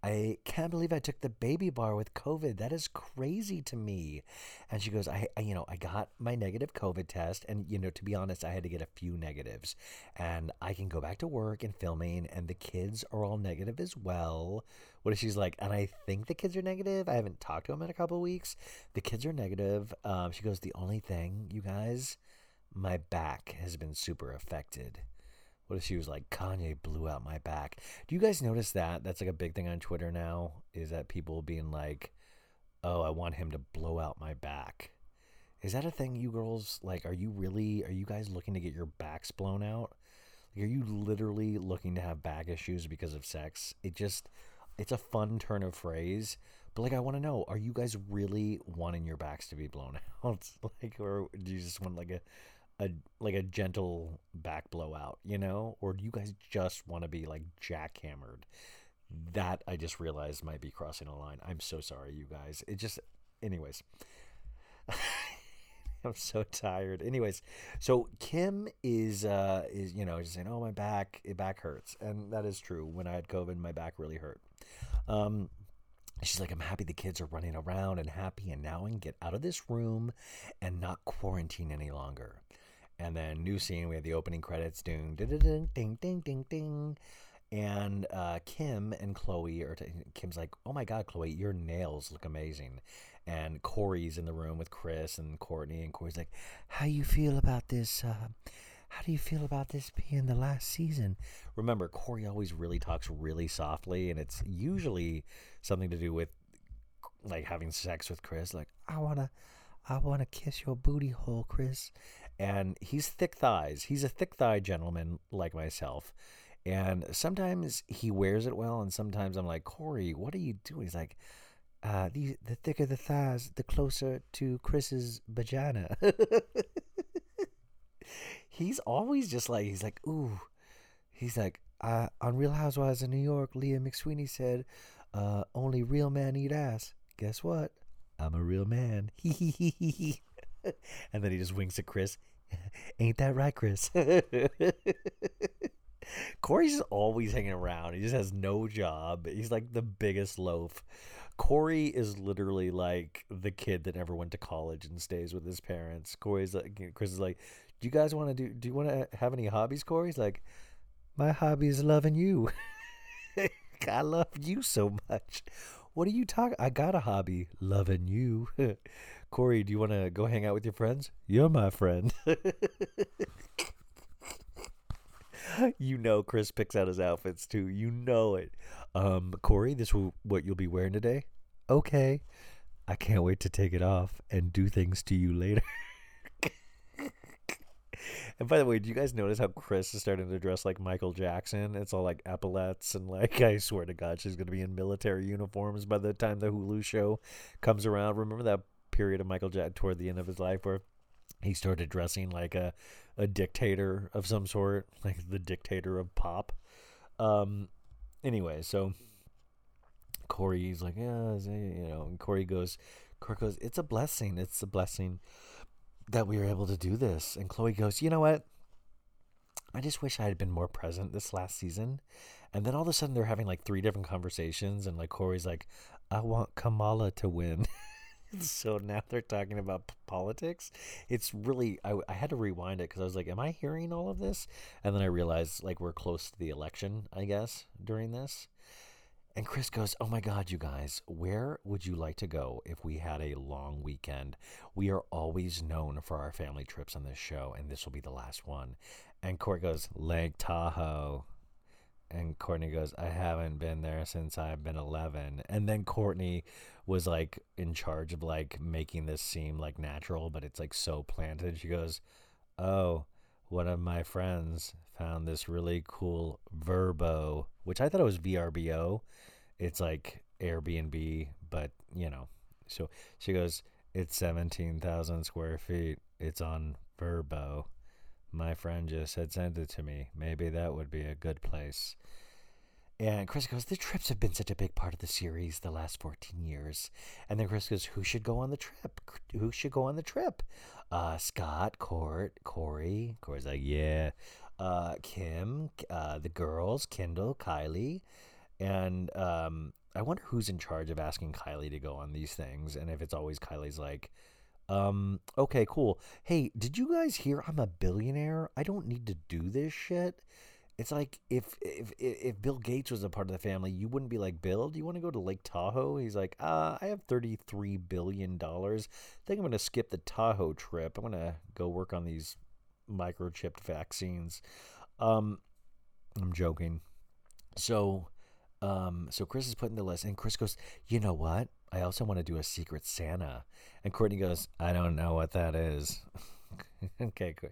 I can't believe I took the baby bar with COVID. That is crazy to me. And she goes, I, I you know, I got my negative COVID test. And, you know, to be honest, I had to get a few negatives. And I can go back to work and filming. And the kids are all negative as well. What if she's like, and I think the kids are negative. I haven't talked to them in a couple of weeks. The kids are negative. Um, she goes, the only thing, you guys, my back has been super affected. What if she was like, Kanye blew out my back? Do you guys notice that? That's like a big thing on Twitter now, is that people being like, oh, I want him to blow out my back. Is that a thing, you girls? Like, are you really, are you guys looking to get your backs blown out? Like, are you literally looking to have back issues because of sex? It just, it's a fun turn of phrase. But like, I want to know, are you guys really wanting your backs to be blown out? Like, or do you just want like a... A, like a gentle back blowout, you know? Or do you guys just want to be like jackhammered? That I just realized might be crossing a line. I'm so sorry, you guys. It just, anyways. I'm so tired. Anyways, so Kim is, uh, is you know, just saying, oh, my back, it back hurts. And that is true. When I had COVID, my back really hurt. Um, She's like, I'm happy the kids are running around and happy, and now I can get out of this room and not quarantine any longer. And then new scene, we have the opening credits, ding, ding, ding, ding, ding, ding, ding. And uh, Kim and Chloe are. T- Kim's like, oh my God, Chloe, your nails look amazing. And Corey's in the room with Kris and Courtney, and Corey's like, how you feel about this? Uh, how do you feel about this being the last season? Remember, Corey always really talks really softly, and it's usually something to do with like having sex with Kris. Like, I wanna. I want to kiss your booty hole, Kris. And he's thick thighs. He's a thick thigh gentleman like myself. And sometimes he wears it well, and sometimes I'm like, Corey, what are you doing? He's like, uh, the, the thicker the thighs, the closer to Kris's vagina. He's always just like, he's like, ooh. He's like, uh, on Real Housewives of New York, Leah McSweeney said, uh, only real men eat ass. Guess what? I'm a real man. And then he just winks at Kris. Ain't that right, Kris? Corey's just always hanging around. He just has no job. He's like the biggest loaf. Corey is literally like the kid that never went to college and stays with his parents. Corey's like, Kris is like, do you guys want to do, do you want to have any hobbies, Corey? He's like, my hobby is loving you. I love you so much. What are you talking? I got a hobby, loving you. Corey, do you want to go hang out with your friends? You're my friend. You know Kris picks out his outfits too. You know it. Um, Corey, this is what you'll be wearing today? Okay. I can't wait to take it off and do things to you later. And by the way, do you guys notice how Kris is starting to dress like Michael Jackson? It's all like epaulettes and like, I swear to God, she's going to be in military uniforms by the time the Hulu show comes around. Remember that period of Michael Jackson toward the end of his life where he started dressing like a, a dictator of some sort, like the dictator of pop. Um, anyway, so Corey's like, yeah, you know, and Corey goes, Corey goes, it's a blessing. It's a blessing that we were able to do this. And Chloe goes, you know what? I just wish I had been more present this last season. And then all of a sudden they're having like three different conversations. And like Corey's like, I want Kamala to win. So now they're talking about p- politics. It's really, I, I had to rewind it because I was like, am I hearing all of this? And then I realized like we're close to the election, I guess, during this. And Kris goes, oh my God, you guys, where would you like to go if we had a long weekend? We are always known for our family trips on this show, and this will be the last one. And Corey goes, Lake Tahoe. And Courtney goes, I haven't been there since I've been eleven. And then Courtney was like in charge of like making this seem like natural, but it's like so planted. She goes, oh, one of my friends found this really cool Vrbo, which I thought it was V R B O. It's like Airbnb, but you know. So she goes, it's seventeen thousand square feet. It's on Vrbo. My friend just had sent it to me. Maybe that would be a good place. And Kris goes, the trips have been such a big part of the series the last fourteen years. And then Kris goes, who should go on the trip? Who should go on the trip? Uh, Scott, Court, Corey. Corey's like, yeah. Uh, Kim, uh, the girls, Kendall, Kylie. And um, I wonder who's in charge of asking Kylie to go on these things. And if it's always Kylie's like, um, okay, cool. Hey, did you guys hear I'm a billionaire? I don't need to do this shit. It's like if if if Bill Gates was a part of the family, you wouldn't be like, Bill, do you want to go to Lake Tahoe? He's like, uh, I have thirty-three billion dollars. I think I'm going to skip the Tahoe trip. I'm going to go work on these microchipped vaccines. Um, I'm joking. So, um, so Kris is putting the list, and Kris goes, you know what? I also want to do a Secret Santa. And Courtney goes, I don't know what that is. Okay, cool.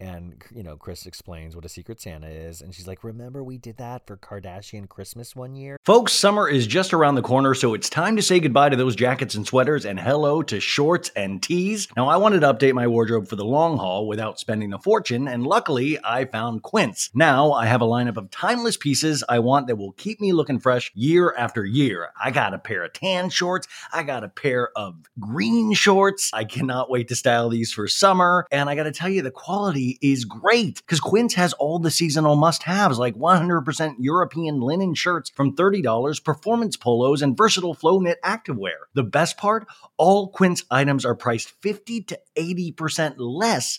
And, you know, Kris explains what a Secret Santa is. And she's like, remember we did that for Kardashian Christmas one year? Folks, summer is just around the corner, so it's time to say goodbye to those jackets and sweaters and hello to shorts and tees. Now, I wanted to update my wardrobe for the long haul without spending a fortune, and luckily, I found Quince. Now, I have a lineup of timeless pieces I want that will keep me looking fresh year after year. I got a pair of tan shorts. I got a pair of green shorts. I cannot wait to style these for summer. And I got to tell you, the quality is great because Quince has all the seasonal must-haves like one hundred percent European linen shirts from thirty dollars, performance polos, and versatile flow knit activewear. The best part? All Quince items are priced fifty to eighty percent less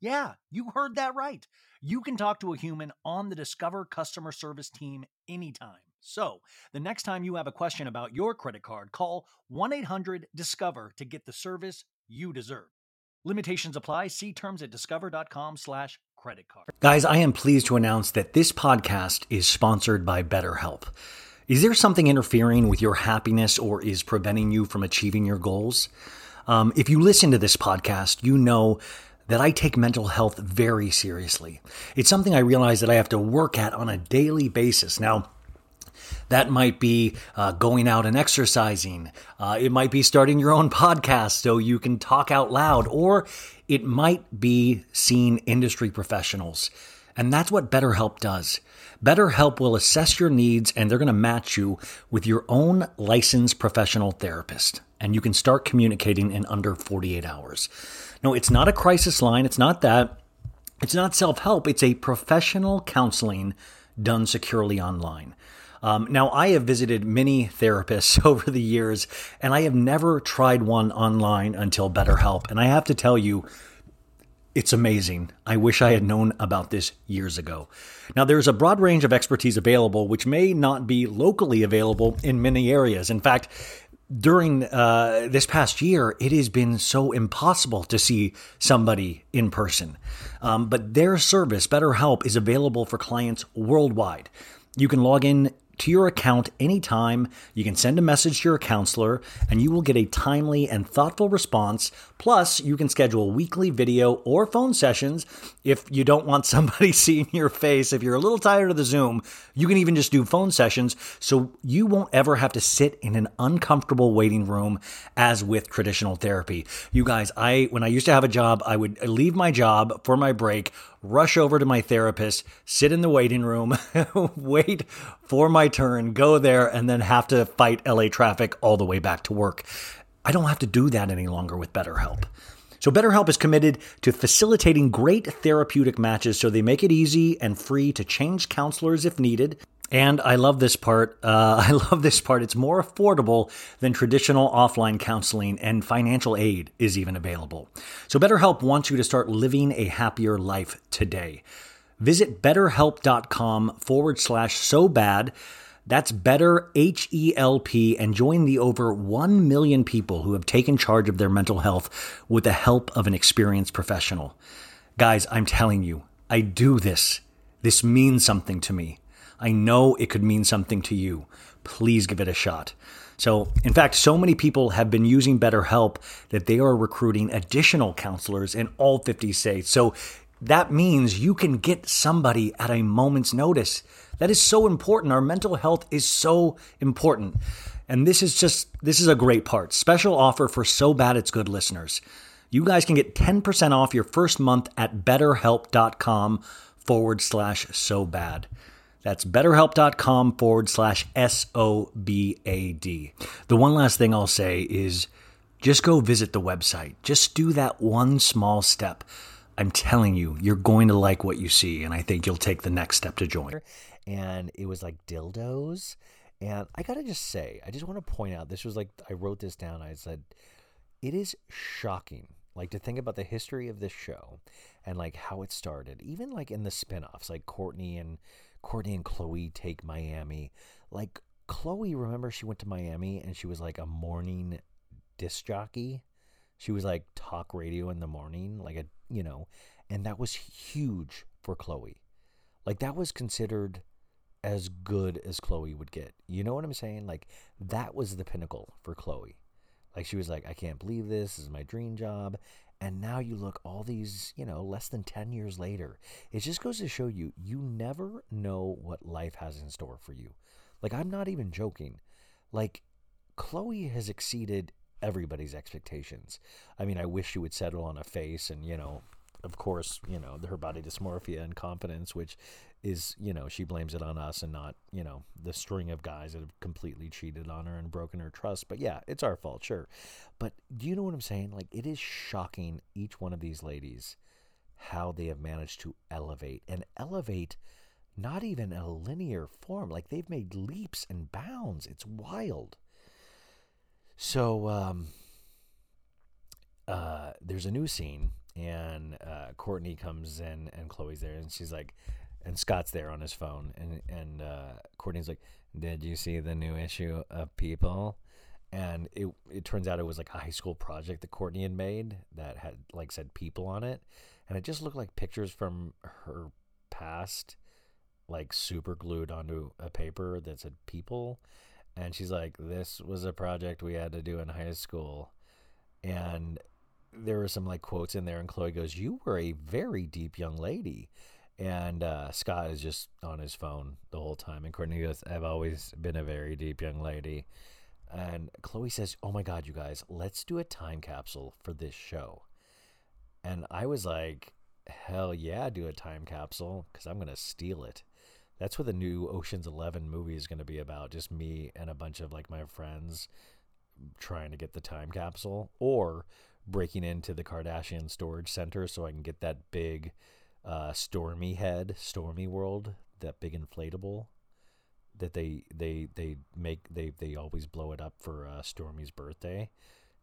Yeah, you heard that right. You can talk to a human on the Discover customer service team anytime. So, the next time you have a question about your credit card, call one eight hundred discover to get the service you deserve. Limitations apply. See terms at discover.com slash credit card. Guys, I am pleased to announce that this podcast is sponsored by BetterHelp. Is there something interfering with your happiness or is preventing you from achieving your goals? Um, if you listen to this podcast, you know that I take mental health very seriously. It's something I realize that I have to work at on a daily basis. Now, that might be uh, going out and exercising. Uh, it might be starting your own podcast so you can talk out loud, or it might be seeing industry professionals. And that's what BetterHelp does. BetterHelp will assess your needs, and they're going to match you with your own licensed professional therapist. And you can start communicating in under forty-eight hours. No, it's not a crisis line. It's not that. It's not self-help. It's a professional counseling done securely online. Um, now, I have visited many therapists over the years, and I have never tried one online until BetterHelp. And I have to tell you, it's amazing. I wish I had known about this years ago. Now, there's a broad range of expertise available, which may not be locally available in many areas. In fact, during uh, this past year, it has been so impossible to see somebody in person. Um, but their service, BetterHelp, is available for clients worldwide. You can log in to your account anytime, you can send a message to your counselor, and you will get a timely and thoughtful response. Plus, you can schedule weekly video or phone sessions if you don't want somebody seeing your face. If you're a little tired of the Zoom, you can even just do phone sessions, so you won't ever have to sit in an uncomfortable waiting room as with traditional therapy. You guys, I when I used to have a job, I would leave my job for my break, rush over to my therapist, sit in the waiting room, wait for my turn, go there, and then have to fight L A traffic all the way back to work. I don't have to do that any longer with BetterHelp. So BetterHelp is committed to facilitating great therapeutic matches, so they make it easy and free to change counselors if needed. And I love this part. Uh, I love this part. It's more affordable than traditional offline counseling, and financial aid is even available. So BetterHelp wants you to start living a happier life today. Visit betterhelp.com forward slash so bad. That's Better H E L P, and join the over one million people who have taken charge of their mental health with the help of an experienced professional. Guys, I'm telling you, I do this. This means something to me. I know it could mean something to you. Please give it a shot. So, in fact, so many people have been using BetterHelp that they are recruiting additional counselors in all fifty states. So that means you can get somebody at a moment's notice. That is so important. Our mental health is so important. And this is just, this is a great part. Special offer for So Bad It's Good listeners. You guys can get ten percent off your first month at betterhelp.com forward slash so bad. That's betterhelp.com forward slash S O B A D. The one last thing I'll say is just go visit the website. Just do that one small step. I'm telling you, you're going to like what you see, and I think you'll take the next step to join. And it was like dildos. And I got to just say, I just want to point out, this was like, I wrote this down. I said, it is shocking. Like, to think about the history of this show and like how it started, even like in the spinoffs, like Courtney and... Courtney and Chloe Take Miami. Like, Chloe, remember, she went to Miami and she was like a morning disc jockey. She was like talk radio in the morning, like a, you know, and that was huge for Chloe. Like, that was considered as good as Chloe would get. You know what I'm saying? Like, that was the pinnacle for Chloe. Like, she was like, I can't believe this. This is my dream job. And now you look all these, you know, less than ten years later. It just goes to show you, you never know what life has in store for you. Like, I'm not even joking. Like, Chloe has exceeded everybody's expectations. I mean, I wish she would settle on a face and, you know, of course, you know, her body dysmorphia and confidence, which is, you know, she blames it on us and not, you know, the string of guys that have completely cheated on her and broken her trust. But yeah, it's our fault, sure. But do you know what I'm saying? Like, it is shocking, each one of these ladies, how they have managed to elevate and elevate, not even in a linear form. Like, they've made leaps and bounds. It's wild. So, um, uh, there's a new scene. And uh, Courtney comes in, and Chloe's there, and she's like, and Scott's there on his phone, and and uh, Courtney's like, "Did you see the new issue of People?" And it it turns out it was like a high school project that Courtney had made that had like said People on it, and it just looked like pictures from her past, like super glued onto a paper that said People, and she's like, "This was a project we had to do in high school," and there were some like quotes in there, and Chloe goes, "You were a very deep young lady." And uh, Scott is just on his phone the whole time. And Courtney goes, "I've always been a very deep young lady." And Chloe says, "Oh my God, you guys, let's do a time capsule for this show." And I was like, hell yeah, do a time capsule, because I'm going to steal it. That's what the new Ocean's Eleven movie is going to be about. Just me and a bunch of like my friends trying to get the time capsule, or breaking into the Kardashian storage center so I can get that big uh, Stormy head, Stormy World, that big inflatable that they they they make they they always blow it up for uh, Stormy's birthday,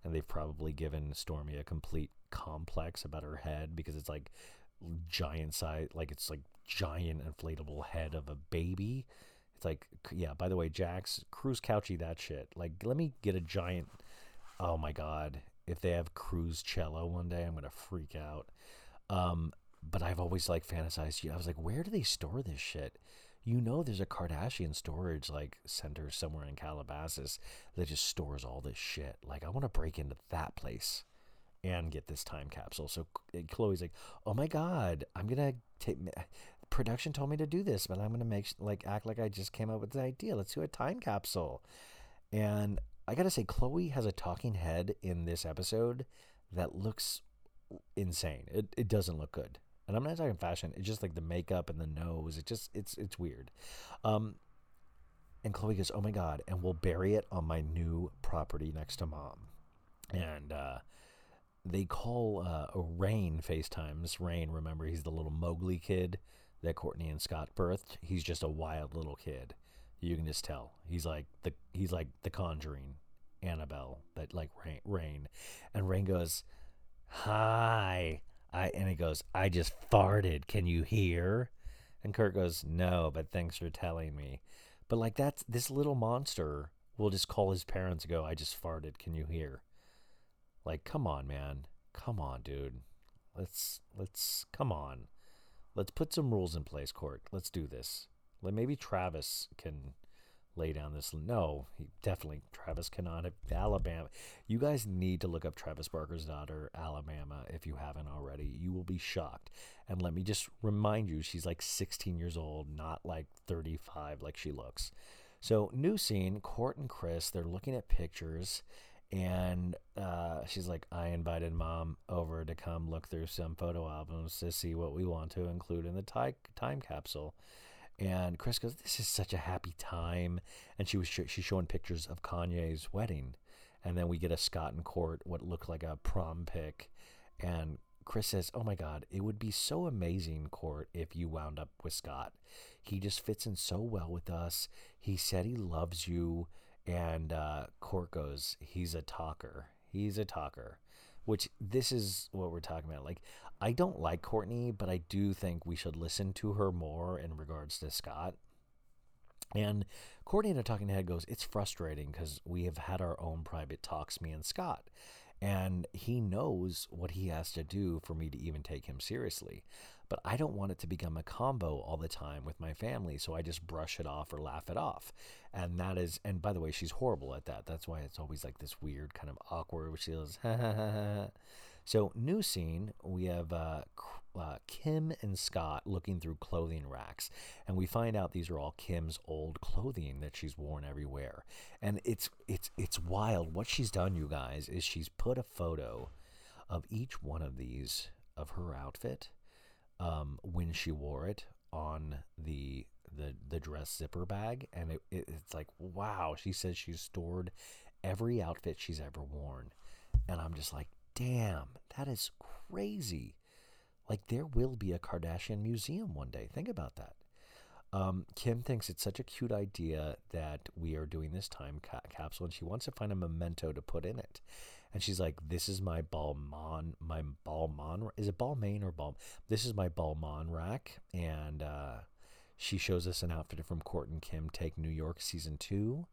and they've probably given Stormy a complete complex about her head because it's like giant size, like it's like giant inflatable head of a baby. It's like, yeah, by the way, Jax, Cruise Couchy that shit. Like, let me get a giant, oh my God, if they have Cruise Cello one day, I'm going to freak out. Um, but I've always, like, fantasized, you know, I was like, where do they store this shit? You know there's a Kardashian storage, like, center somewhere in Calabasas that just stores all this shit. Like, I want to break into that place and get this time capsule. So Chloe's like, oh my God, I'm going to take... production told me to do this, but I'm gonna make like act like I just came up with the idea. Let's do a time capsule. And I gotta say, Chloe has a talking head in this episode that looks insane. It it doesn't look good, and I'm not talking fashion. It's just like the makeup and the nose. It just it's it's weird. Um, and Chloe goes, "Oh my God!" And we'll bury it on my new property next to Mom. And uh, they call uh, Rain FaceTimes. Rain, remember, he's the little Mowgli kid that Courtney and Scott birthed. He's just a wild little kid. You can just tell. He's like the he's like the Conjuring Annabelle, that like Rain, Rain. And Rain goes, "Hi." I and he goes, "I just farted. Can you hear?" And Kurt goes, "No, but thanks for telling me." But like that's this little monster will just call his parents and go, "I just farted. Can you hear?" Like, come on, man. Come on, dude. Let's let's come on. Let's put some rules in place, Court. Let's do this. Like maybe Travis can lay down this. No, he definitely Travis cannot. Alabama. You guys need to look up Travis Barker's daughter, Alabama, if you haven't already. You will be shocked. And let me just remind you, she's like sixteen years old, not like thirty-five like she looks. So new scene, Court and Kris, they're looking at pictures. And uh, she's like, I invited Mom over to come look through some photo albums to see what we want to include in the ty- time capsule. And Kris goes, this is such a happy time. And she was sh- she's showing pictures of Kanye's wedding. And then we get a Scott and Court, what looked like a prom pic. And Kris says, oh my God, it would be so amazing, Court, if you wound up with Scott. He just fits in so well with us. He said he loves you. And uh, Court goes, he's a talker. He's a talker, which this is what we're talking about. Like, I don't like Courtney, but I do think we should listen to her more in regards to Scott. And Courtney in a talking head goes, it's frustrating because we have had our own private talks, me and Scott. And he knows what he has to do for me to even take him seriously. But I don't want it to become a combo all the time with my family, so I just brush it off or laugh it off. And that is, and by the way, she's horrible at that. That's why it's always like this weird kind of awkward, which she goes, ha, ha, ha, ha. So, new scene, we have uh, uh, Kim and Scott looking through clothing racks. And we find out these are all Kim's old clothing that she's worn everywhere. And it's it's it's wild. What she's done, you guys, is she's put a photo of each one of these, of her outfit, um, when she wore it, on the the, the dress zipper bag. And it, it it's like, wow, she says she's stored every outfit she's ever worn. And I'm just like, damn, that is crazy. Like, there will be a Kardashian museum one day. Think about that. Um, Kim thinks it's such a cute idea that we are doing this time ca- capsule, and she wants to find a memento to put in it. And she's like, this is my Balmain, my Balmain, is it Balmain or Balmain? This is my Balmain rack. And uh, she shows us an outfit from Court and Kim Take New York Season two.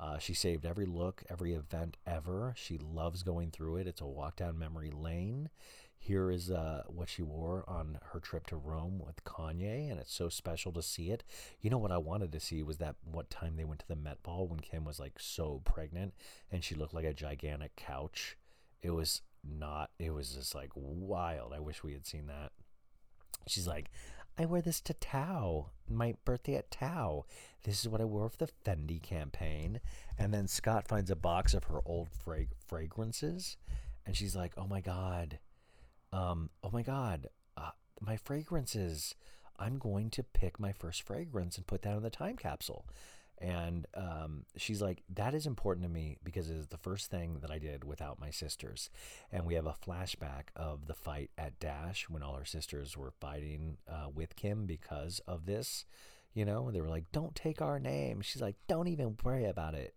Uh, she saved every look, every event ever. She loves going through it. It's a walk down memory lane. Here is uh, what she wore on her trip to Rome with Kanye, and it's so special to see it. You know what I wanted to see was that what time they went to the Met Ball when Kim was like so pregnant and she looked like a gigantic couch. It was not, it was just like wild. I wish we had seen that. She's like, I wear this to Tao, my birthday at Tao. This is what I wore for the Fendi campaign. And then Scott finds a box of her old fra- fragrances. And she's like, oh my God. Um, oh my God. Uh, my fragrances. I'm going to pick my first fragrance and put that in the time capsule. And um, she's like, that is important to me because it is the first thing that I did without my sisters. And we have a flashback of the fight at Dash when all her sisters were fighting uh, with Kim because of this. you know, and they were like, don't take our name. She's like, don't even worry about it.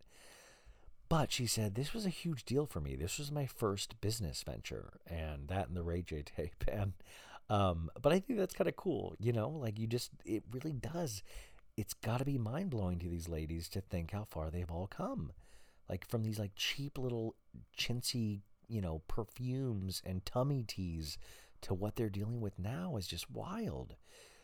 But she said, this was a huge deal for me. This was my first business venture, and that and the Ray J tape. And, um, but I think that's kind of cool, you know, like you just, it really does. It's got to be mind blowing to these ladies to think how far they've all come, like from these like cheap little chintzy, you know, perfumes and tummy teas to what they're dealing with now is just wild.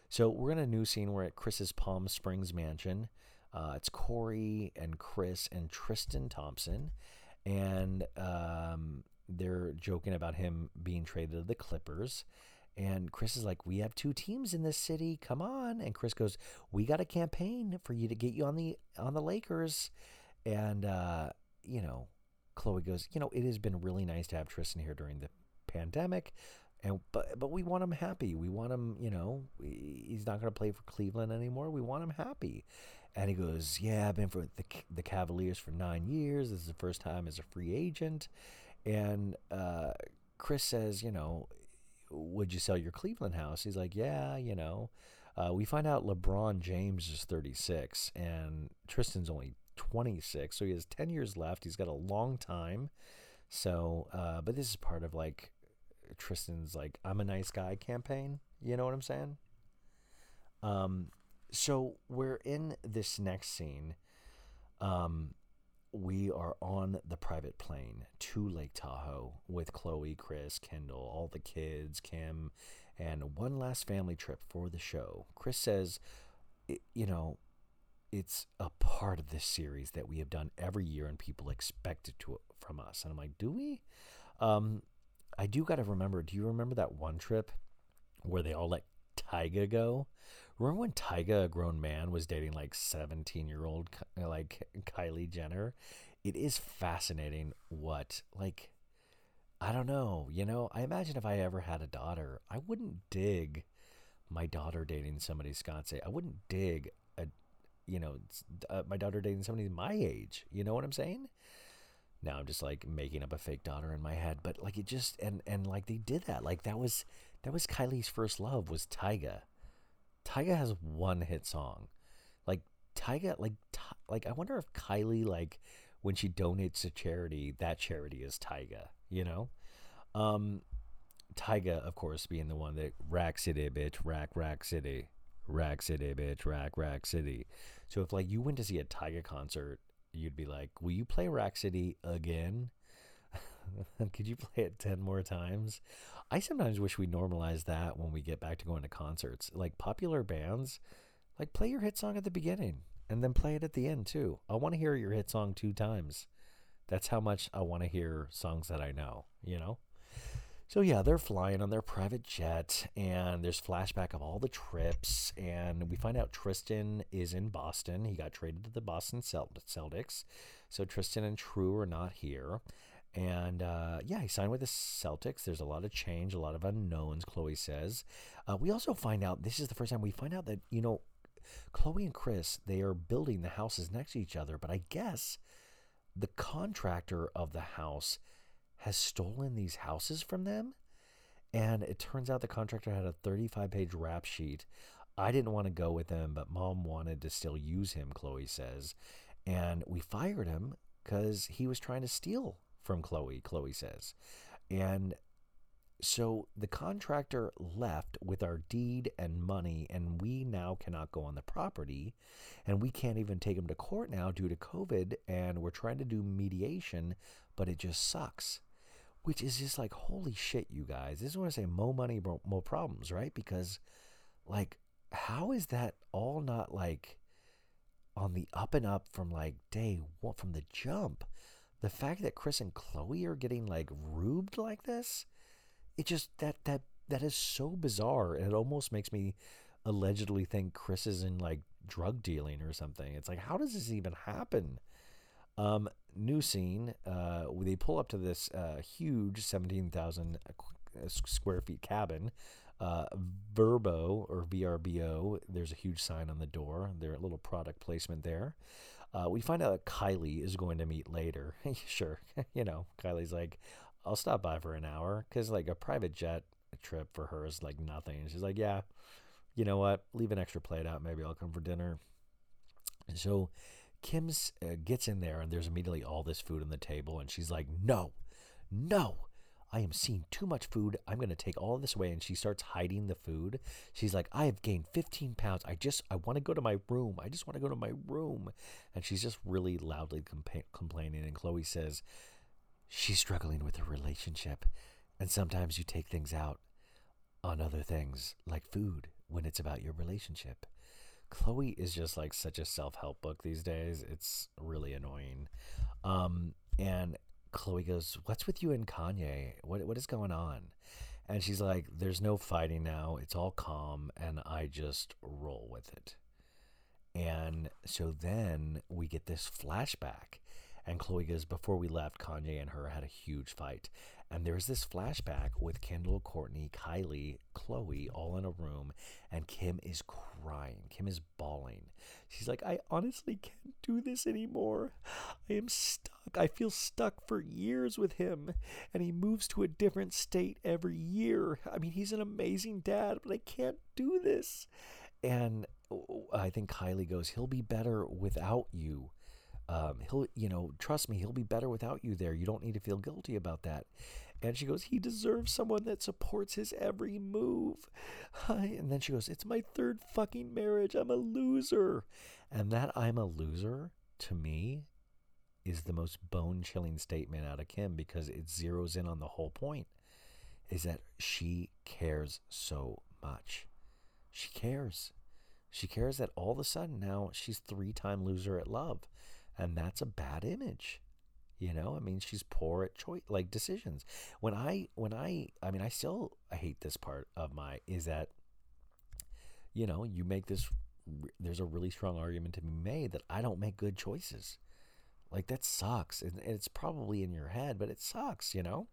So we're in a new scene. We're at Kris's Palm Springs mansion. Uh, it's Corey and Kris and Tristan Thompson, and um, they're joking about him being traded to the Clippers. And Kris is like, we have two teams in this city. Come on. And Kris goes, we got a campaign for you to get you on the on the Lakers. And, uh, you know, Chloe goes, you know, it has been really nice to have Tristan here during the pandemic. And but but we want him happy. We want him, you know, we, he's not going to play for Cleveland anymore. We want him happy. And he goes, yeah, I've been for the, the Cavaliers for nine years. This is the first time as a free agent. And uh, Kris says, you know, would you sell your Cleveland house? He's like, yeah, you know. Uh, we find out LeBron James is thirty-six and Tristan's only twenty-six. So he has ten years left. He's got a long time. So, uh, but this is part of like Tristan's like, I'm a nice guy campaign. You know what I'm saying? Um, so we're in this next scene. Um, we are on the private plane to Lake Tahoe with Chloe, Kris, Kendall, all the kids, Kim, and one last family trip for the show. Kris says, you know, it's a part of this series that we have done every year and people expect it to, from us. And I'm like, do we? Um, I do got to remember, do you remember that one trip where they all let Tyga go? Remember when Tyga, a grown man, was dating like seventeen year old like Kylie Jenner? It is fascinating what, like, I don't know, you know, I imagine if I ever had a daughter, I wouldn't dig my daughter dating somebody Scotsy. I wouldn't dig, a, you know, uh, my daughter dating somebody my age. You know what I'm saying? Now I'm just like making up a fake daughter in my head, but like it just, and, and like they did that. Like that was, that was Kylie's first love was Tyga. Tyga has one hit song. Like Tyga, like, ty, like I wonder if Kylie, like when she donates to charity, that charity is Tyga, you know? Um, Tyga, of course, being the one that rack city, bitch, rack, rack city, rack city, bitch, rack, rack city. So if like you went to see a Tyga concert, you'd be like, will you play Rack City again? Could you play it ten more times? I sometimes wish we normalized that when we get back to going to concerts. Like popular bands, like play your hit song at the beginning and then play it at the end too. I want to hear your hit song two times. That's how much I want to hear songs that I know, you know? So yeah, they're flying on their private jet and there's flashback of all the trips and we find out Tristan is in Boston. He got traded to the Boston Celtics. So Tristan and True are not here. And uh, yeah, he signed with the Celtics. There's a lot of change, a lot of unknowns, Chloe says. Uh, we also find out, this is the first time we find out that, you know, Chloe and Kris, they are building the houses next to each other. But I guess the contractor of the house has stolen these houses from them. And it turns out the contractor had a thirty-five page rap sheet. I didn't want to go with him, but mom wanted to still use him, Chloe says. And we fired him because he was trying to steal from Chloe, Chloe says. And so the contractor left with our deed and money, and we now cannot go on the property, and we can't even take him to court now due to COVID, and we're trying to do mediation, but it just sucks. Which is just like, holy shit, you guys. This is when I say more money, more problems, right? Because, like, how is that all not, like, on the up and up from, like, day one, from the jump? The fact that Kris and Chloe are getting, like, rubed like this? It just, that, that, that is so bizarre. And it almost makes me allegedly think Kris is in, like, drug dealing or something. It's like, how does this even happen? Um, new scene, uh, they pull up to this, uh, huge seventeen thousand square feet cabin, uh, Verbo or V R B O. There's a huge sign on the door. Their little product placement there. Uh, we find out that Kylie is going to meet later. Sure. You know, Kylie's like, I'll stop by for an hour. Cause like a private jet trip for her is like nothing. And she's like, yeah, you know what, leave an extra plate out. Maybe I'll come for dinner. And so Kim's uh, gets in there, and there's immediately all this food on the table. And she's like, no, no, I am seeing too much food. I'm going to take all this away. And she starts hiding the food. She's like, I have gained fifteen pounds. I just, I want to go to my room. I just want to go to my room. And she's just really loudly compa- complaining. And Chloe says, she's struggling with her relationship. And sometimes you take things out on other things, like food, when it's about your relationship. Chloe is just like such a self-help book these days. It's really annoying. Um, and Chloe goes, what's with you and Kanye? What What is going on? And she's like, there's no fighting now. It's all calm, and I just roll with it. And so then we get this flashback. And Chloe goes, before we left, Kanye and her had a huge fight. And there's this flashback with Kendall, Courtney, Kylie, Chloe all in a room. And Kim is crying. Kim is bawling. She's like, I honestly can't do this anymore. I am stuck. I feel stuck for years with him. And he moves to a different state every year. I mean, he's an amazing dad, but I can't do this. And I think Kylie goes, he'll be better without you. Um, he'll, you know, trust me, he'll be better without you there. You don't need to feel guilty about that. And she goes, he deserves someone that supports his every move. And then she goes, it's my third fucking marriage. I'm a loser. And that I'm a loser, to me, is the most bone-chilling statement out of Kim, because it zeroes in on the whole point, is that she cares so much. She cares. She cares that all of a sudden now she's three-time loser at love. And that's a bad image, you know? I mean, she's poor at choice, like decisions. When I, when I, I mean, I still I hate this part of my, is that, you know, you make this, there's a really strong argument to be made that I don't make good choices. Like, that sucks. And it's probably in your head, but it sucks, you know?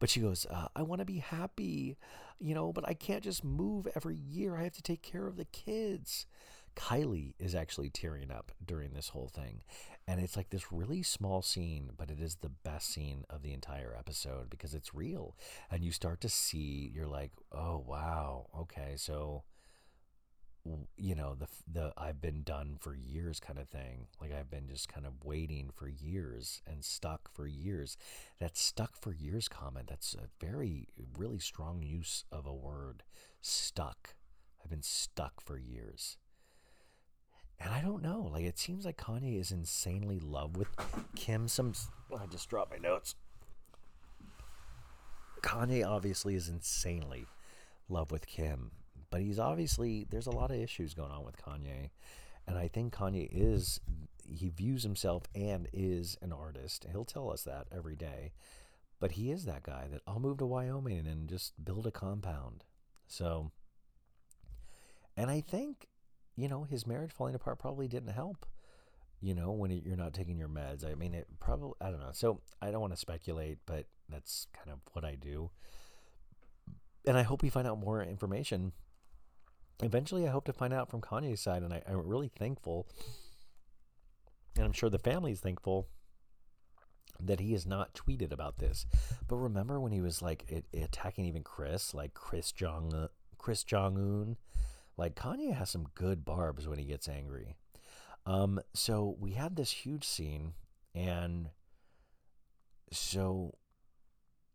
But she goes, uh, I want to be happy, you know, but I can't just move every year. I have to take care of the kids. Kylie is actually tearing up during this whole thing. And it's like this really small scene, but it is the best scene of the entire episode because it's real. And you start to see, you're like, oh, wow. Okay, so, you know, the the I've been done for years kind of thing. Like, I've been just kind of waiting for years and stuck for years. That stuck for years comment, that's a very, really strong use of a word. Stuck. I've been stuck for years. And I don't know. Like, it seems like Kanye is insanely in love with Kim. Some I just dropped my notes. Kanye obviously is insanely in love with Kim. But he's obviously, there's a lot of issues going on with Kanye. And I think Kanye is, he views himself and is an artist. He'll tell us that every day. But he is that guy that I'll move to Wyoming and just build a compound. So, and I think, you know, his marriage falling apart probably didn't help, you know, when it, you're not taking your meds. I mean, it probably, I don't know. So I don't want to speculate, but that's kind of what I do. And I hope we find out more information. Eventually, I hope to find out from Kanye's side. And I, I'm really thankful, and I'm sure the family is thankful, that he has not tweeted about this. But remember when he was like it, attacking even Kris, like Kris Jong, Kris Jong-un. Like, Kanye has some good barbs when he gets angry. Um, so we had this huge scene, and so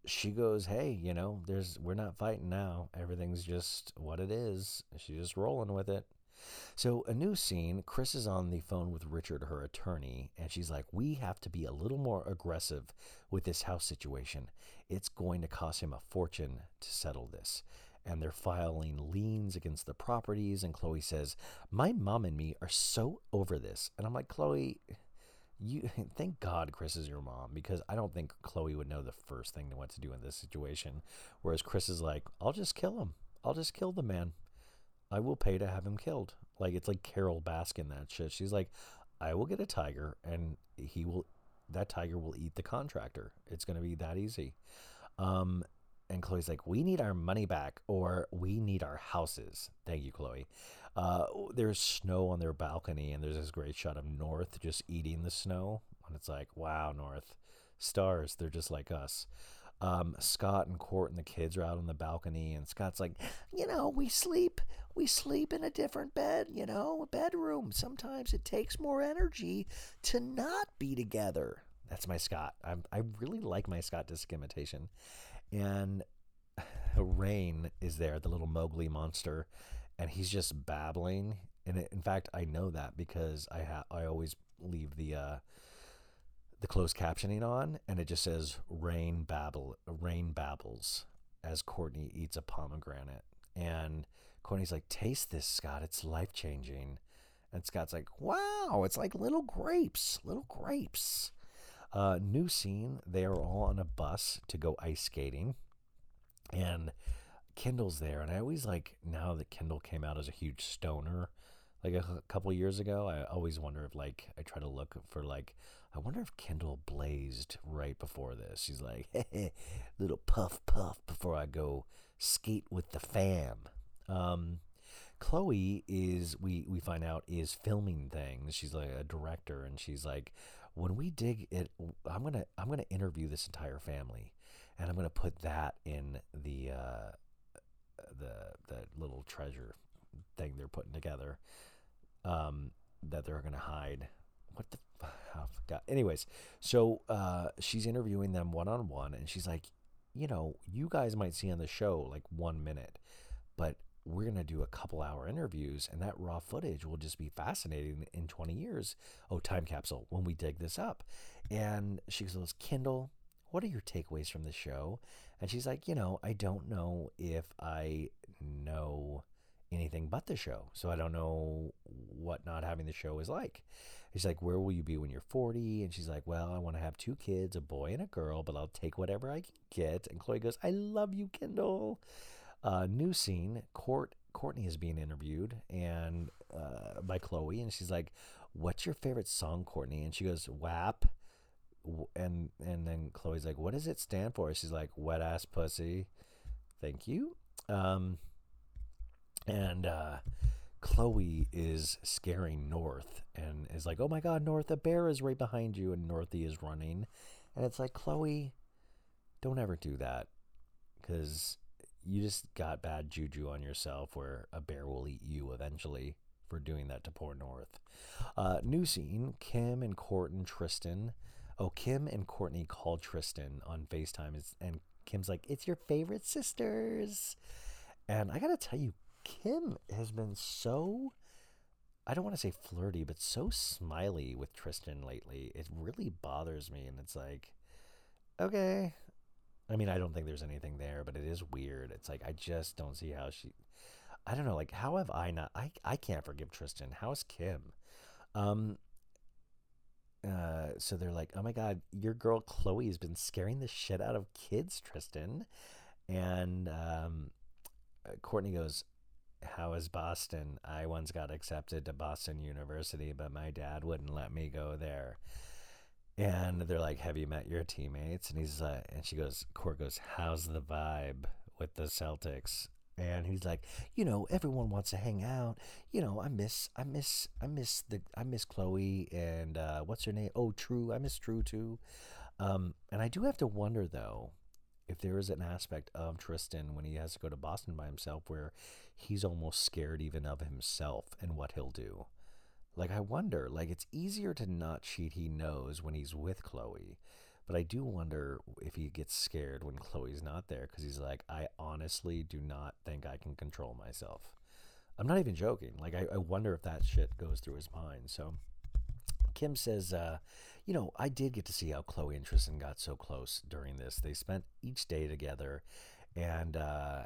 she goes, hey, you know, there's we're not fighting now. Everything's just what it is. She's just rolling with it. So a new scene, Kris is on the phone with Richard, her attorney, and she's like, we have to be a little more aggressive with this house situation. It's going to cost him a fortune to settle this. And they're filing liens against the properties. And Chloe says, my mom and me are so over this. And I'm like, Chloe, you thank God Kris is your mom, because I don't think Chloe would know the first thing what to do in this situation. Whereas Kris is like, I'll just kill him. I'll just kill the man. I will pay to have him killed. Like, it's like Carol Baskin, that shit. She's like, I will get a tiger, and he will, that tiger will eat the contractor. It's going to be that easy. Um, And Chloe's like, we need our money back, or we need our houses. Thank you, Chloe. Uh, there's snow on their balcony, and there's this great shot of North just eating the snow. And it's like, wow, North. Stars, they're just like us. Um, Scott and Court and the kids are out on the balcony, and Scott's like, you know, we sleep, we sleep in a different bed, you know, a bedroom. Sometimes it takes more energy to not be together. That's my Scott. I'm, I really like my Scott disc imitation. And Rain is there, the little Mowgli monster, and he's just babbling. And it, in fact, I know that because I ha- I always leave the uh, the closed captioning on, and it just says "Rain babble, Rain babbles" as Courtney eats a pomegranate, and Courtney's like, "Taste this, Scott. It's life changing." And Scott's like, "Wow, it's like little grapes, little grapes." Uh, new scene: they are all on a bus to go ice skating, and Kendall's there, and I always like, now that Kendall came out as a huge stoner like a, a couple years ago, I always wonder if, like, I try to look for, like, I wonder if Kendall blazed right before this. She's like, hey, hey, little puff puff before I go skate with the fam. um Chloe is, we we find out, is filming things. She's like a director, and she's like, when we dig it, I'm gonna I'm gonna interview this entire family, and I'm gonna put that in the uh the the little treasure thing they're putting together, um that they're gonna hide. What the fuck? I forgot. Anyways, so uh she's interviewing them one-on-one, and she's like, you know, you guys might see on the show like one minute, but we're gonna do a couple hour interviews, and that raw footage will just be fascinating in twenty years. Oh, time capsule, when we dig this up. And she goes, Kendall, what are your takeaways from the show? And she's like, you know, I don't know if I know anything but the show. So I don't know what not having the show is like. She's like, where will you be when you're forty? And she's like, well, I want to have two kids, a boy and a girl, but I'll take whatever I can get. And Chloe goes, I love you, Kendall. Uh, new scene, Court, Courtney is being interviewed and uh, by Chloe. And she's like, what's your favorite song, Courtney? And she goes, W A P. And and then Chloe's like, what does it stand for? She's like, wet ass pussy. Thank you. Um, and uh, Chloe is scaring North and is like, oh my God, North, a bear is right behind you. And Northy is running. And it's like, Chloe, don't ever do that, because you just got bad juju on yourself where a bear will eat you eventually for doing that to poor North. Uh, new scene, Kim and Court and Tristan. Oh, Kim and Courtney called Tristan on FaceTime, and Kim's like, it's your favorite sisters. And I gotta tell you, Kim has been so, I don't want to say flirty, but so smiley with Tristan lately. It really bothers me, and it's like, okay. I mean, I don't think there's anything there, but it is weird. It's like, I just don't see how she, I don't know, like, how have I not, I, I can't forgive Tristan. How's Kim? Um... Uh, so they're like, oh my God, your girl Chloe has been scaring the shit out of kids, Tristan. And um, Courtney goes, how is Boston? I once got accepted to Boston University, but my dad wouldn't let me go there. And they're like, have you met your teammates? And he's like, and she goes, Court goes, how's the vibe with the Celtics? And he's like, you know, everyone wants to hang out. You know, I miss, I miss, I miss the, I miss Chloe and uh, what's her name? Oh, True. I miss True too. Um, and I do have to wonder though, if there is an aspect of Tristan when he has to go to Boston by himself, where he's almost scared even of himself and what he'll do. Like, I wonder, like, it's easier to not cheat. He knows when he's with Chloe. But I do wonder if he gets scared when Chloe's not there, because he's like, I honestly do not think I can control myself. I'm not even joking. Like, I, I wonder if that shit goes through his mind. So Kim says, uh, you know, I did get to see how Chloe and Tristan got so close during this. They spent each day together. And uh,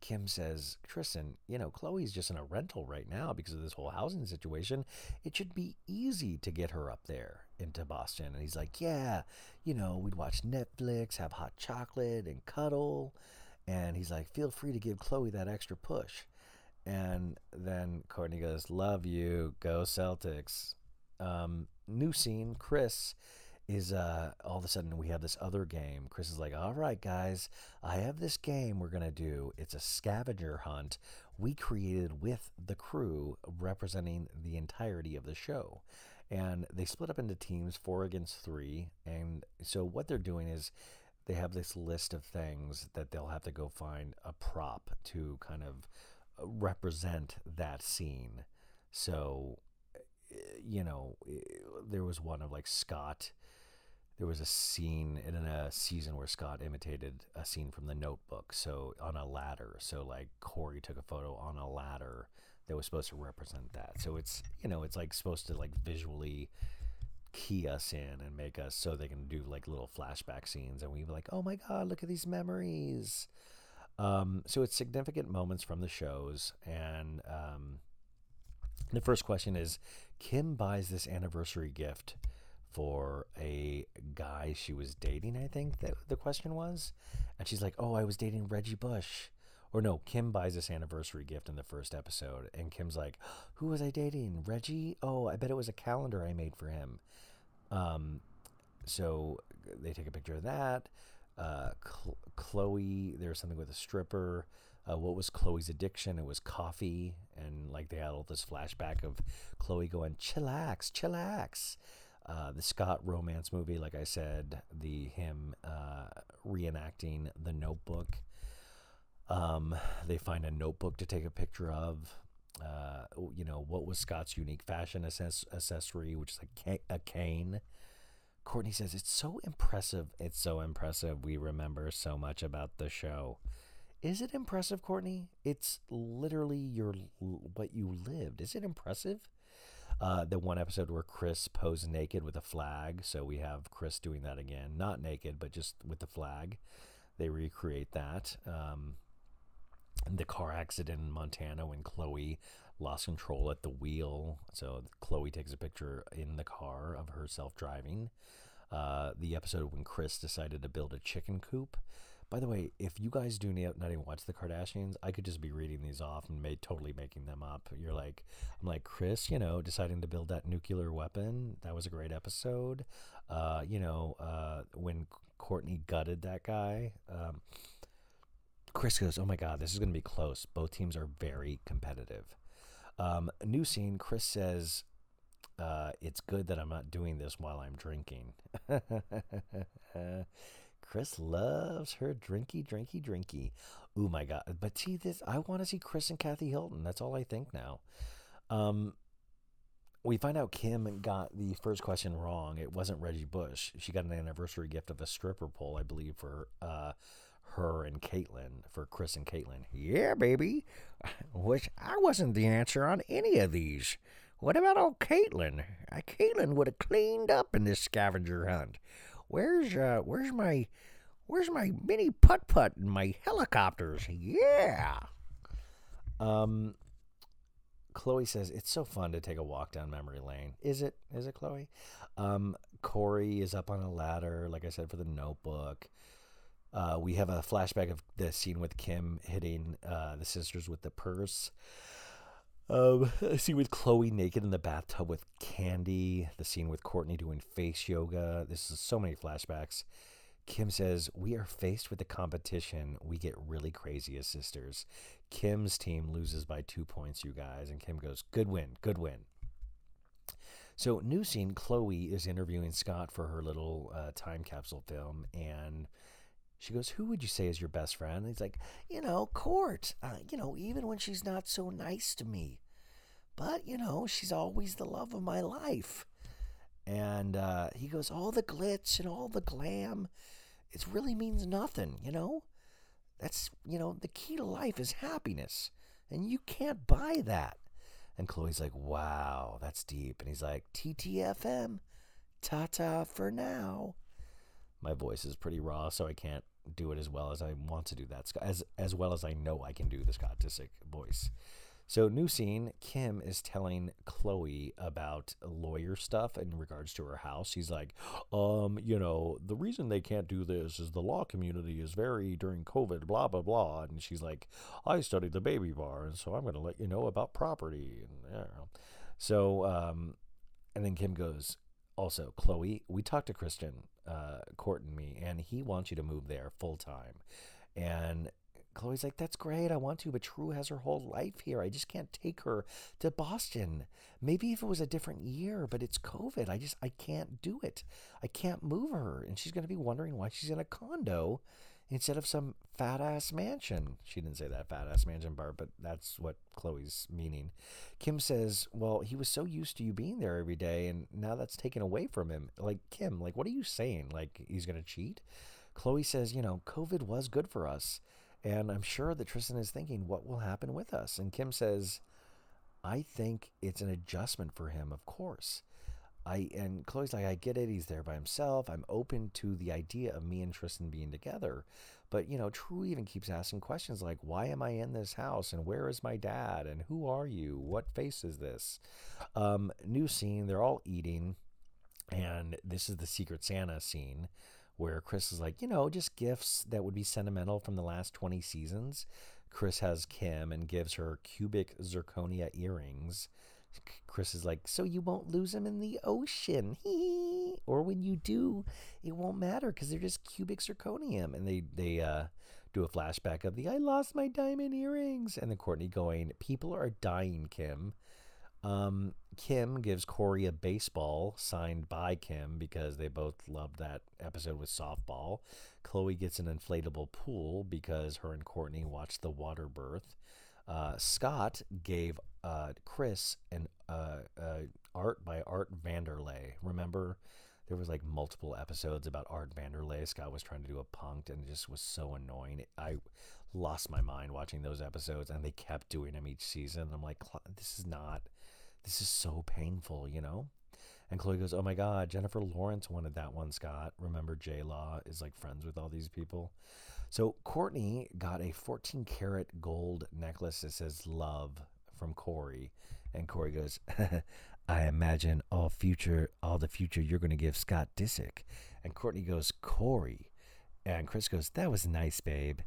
Kim says, Tristan, you know, Chloe's just in a rental right now because of this whole housing situation. It should be easy to get her up there into Boston. And he's like, yeah, you know, we'd watch Netflix, have hot chocolate and cuddle. And he's like, feel free to give Chloe that extra push. And then Courtney goes, love you, go Celtics. Um, new scene, Kris is uh, all of a sudden we have this other game. Kris is like, all right guys, I have this game we're gonna do. It's a scavenger hunt we created with the crew representing the entirety of the show. And they split up into teams, four against three. And so what they're doing is they have this list of things that they'll have to go find a prop to kind of represent that scene. So, you know, there was one of like Scott. There was a scene in a season where Scott imitated a scene from The Notebook, so on a ladder. So like Corey took a photo on a ladder that was supposed to represent that. So it's, you know, it's like supposed to like visually key us in and make us so they can do like little flashback scenes. And we were like, oh my God, look at these memories. Um, so it's significant moments from the shows. And um, the first question is, Kim buys this anniversary gift for a guy she was dating, I think that the question was. And she's like, oh, I was dating Reggie Bush. Or no, Kim buys this anniversary gift in the first episode. And Kim's like, who was I dating? Reggie? Oh, I bet it was a calendar I made for him. Um, so they take a picture of that. Uh, Cl- Chloe, there was something with a stripper. Uh, what was Chloe's addiction? It was coffee. And like they had all this flashback of Chloe going, chillax, chillax. Uh, the Scott romance movie, like I said, the him uh, reenacting The Notebook. Um, they find a notebook to take a picture of. Uh, you know, what was Scott's unique fashion assess- accessory, which is a, ca- a cane. Courtney says, it's so impressive. It's so impressive. We remember so much about the show. Is it impressive, Courtney? It's literally your what you lived. Is it impressive? Uh, the one episode where Kris posed naked with a flag. So we have Kris doing that again. Not naked, but just with the flag. They recreate that. Um, the car accident in Montana when Chloe lost control at the wheel. So Chloe takes a picture in the car of herself driving. Uh, the episode when Kris decided to build a chicken coop. By the way, if you guys do not even watch the Kardashians, I could just be reading these off and made, totally making them up. You're like, I'm like, Kris, you know, deciding to build that nuclear weapon. That was a great episode. Uh, you know, uh, when Courtney gutted that guy, um, Kris goes, oh my God, this is going to be close. Both teams are very competitive. Um, new scene, Kris says, uh, it's good that I'm not doing this while I'm drinking. Kris loves her drinky, drinky, drinky. Oh my God. But see this, I want to see Kris and Kathy Hilton. That's all I think now. Um, we find out Kim got the first question wrong. It wasn't Reggie Bush. She got an anniversary gift of a stripper pole, I believe, for uh, her and Caitlyn, for Kris and Caitlyn. Yeah, baby. Which I wasn't the answer on any of these. What about old Caitlyn? Caitlyn would have cleaned up in this scavenger hunt. Where's uh, where's my, where's my mini putt putt and my helicopters? Yeah. Um. Chloe says it's so fun to take a walk down memory lane. Is it? Is it, Chloe? Um. Corey is up on a ladder, like I said, for The Notebook. Uh, we have a flashback of the scene with Kim hitting uh, the sisters with the purse. Um, the scene with Chloe naked in the bathtub with candy. The scene with Courtney doing face yoga. This is so many flashbacks. Kim says, we are faced with the competition. We get really crazy as sisters. Kim's team loses by two points, you guys. And Kim goes, good win, good win. So, new scene, Chloe is interviewing Scott for her little uh, time capsule film. And she goes, who would you say is your best friend? And he's like, you know, Court. Uh, you know, even when she's not so nice to me. But, you know, she's always the love of my life. And uh, he goes, all the glitz and all the glam, it really means nothing, you know? That's, you know, the key to life is happiness. And you can't buy that. And Chloe's like, wow, that's deep. And he's like, T T F M, ta-ta for now. My voice is pretty raw, so I can't do it as well as I want to do that, as as well as I know I can do the Scott Disick voice. So, new scene, Kim is telling Chloe about lawyer stuff in regards to her house. She's like, um, you know, the reason they can't do this is the law community is very during COVID, blah, blah, blah. And she's like, I studied the baby bar, and so I'm going to let you know about property. And I don't know. So, um, and then Kim goes, also, Chloe, we talked to Christian, uh, Court and me, and he wants you to move there full time. And Chloe's like, that's great, I want to, but True has her whole life here. I just can't take her to Boston. Maybe if it was a different year, but it's COVID. I just, I can't do it. I can't move her. And she's going to be wondering why she's in a condo instead of some fat-ass mansion. She didn't say that, fat-ass mansion, Barb, but that's what Chloe's meaning. Kim says, well, he was so used to you being there every day, and now that's taken away from him. Like, Kim, like, what are you saying? Like, he's going to cheat? Chloe says, you know, COVID was good for us. And I'm sure that Tristan is thinking, what will happen with us? And Kim says, I think it's an adjustment for him, of course. I And Chloe's like, I get it. He's there by himself. I'm open to the idea of me and Tristan being together. But, you know, True even keeps asking questions like, why am I in this house? And where is my dad? And who are you? What face is this? Um, new scene. They're all eating. And this is the Secret Santa scene, where Kris is like, you know, just gifts that would be sentimental from the last twenty seasons. Kris has Kim and gives her cubic zirconia earrings. Kris is like, so you won't lose them in the ocean. Hee-hee. Or when you do, it won't matter because they're just cubic zirconium. And they, they uh, do a flashback of the, I lost my diamond earrings. And then Courtney going, people are dying, Kim. Um, Kim gives Corey a baseball signed by Kim because they both loved that episode with softball. Chloe gets an inflatable pool because her and Courtney watched the water birth. Uh, Scott gave uh, Kris an uh, uh, art by Art Vanderlei. Remember, there was like multiple episodes about Art Vanderlei. Scott was trying to do a punked and it just was so annoying. I lost my mind watching those episodes, and they kept doing them each season. I'm like, this is not... This is so painful, you know? And Chloe goes, oh my God, Jennifer Lawrence wanted that one, Scott. Remember, J-Law is like friends with all these people. So Courtney got a fourteen karat gold necklace that says love from Corey. And Corey goes, I imagine all future, all the future you're going to give Scott Disick. And Courtney goes, Corey. And Kris goes, that was nice, babe.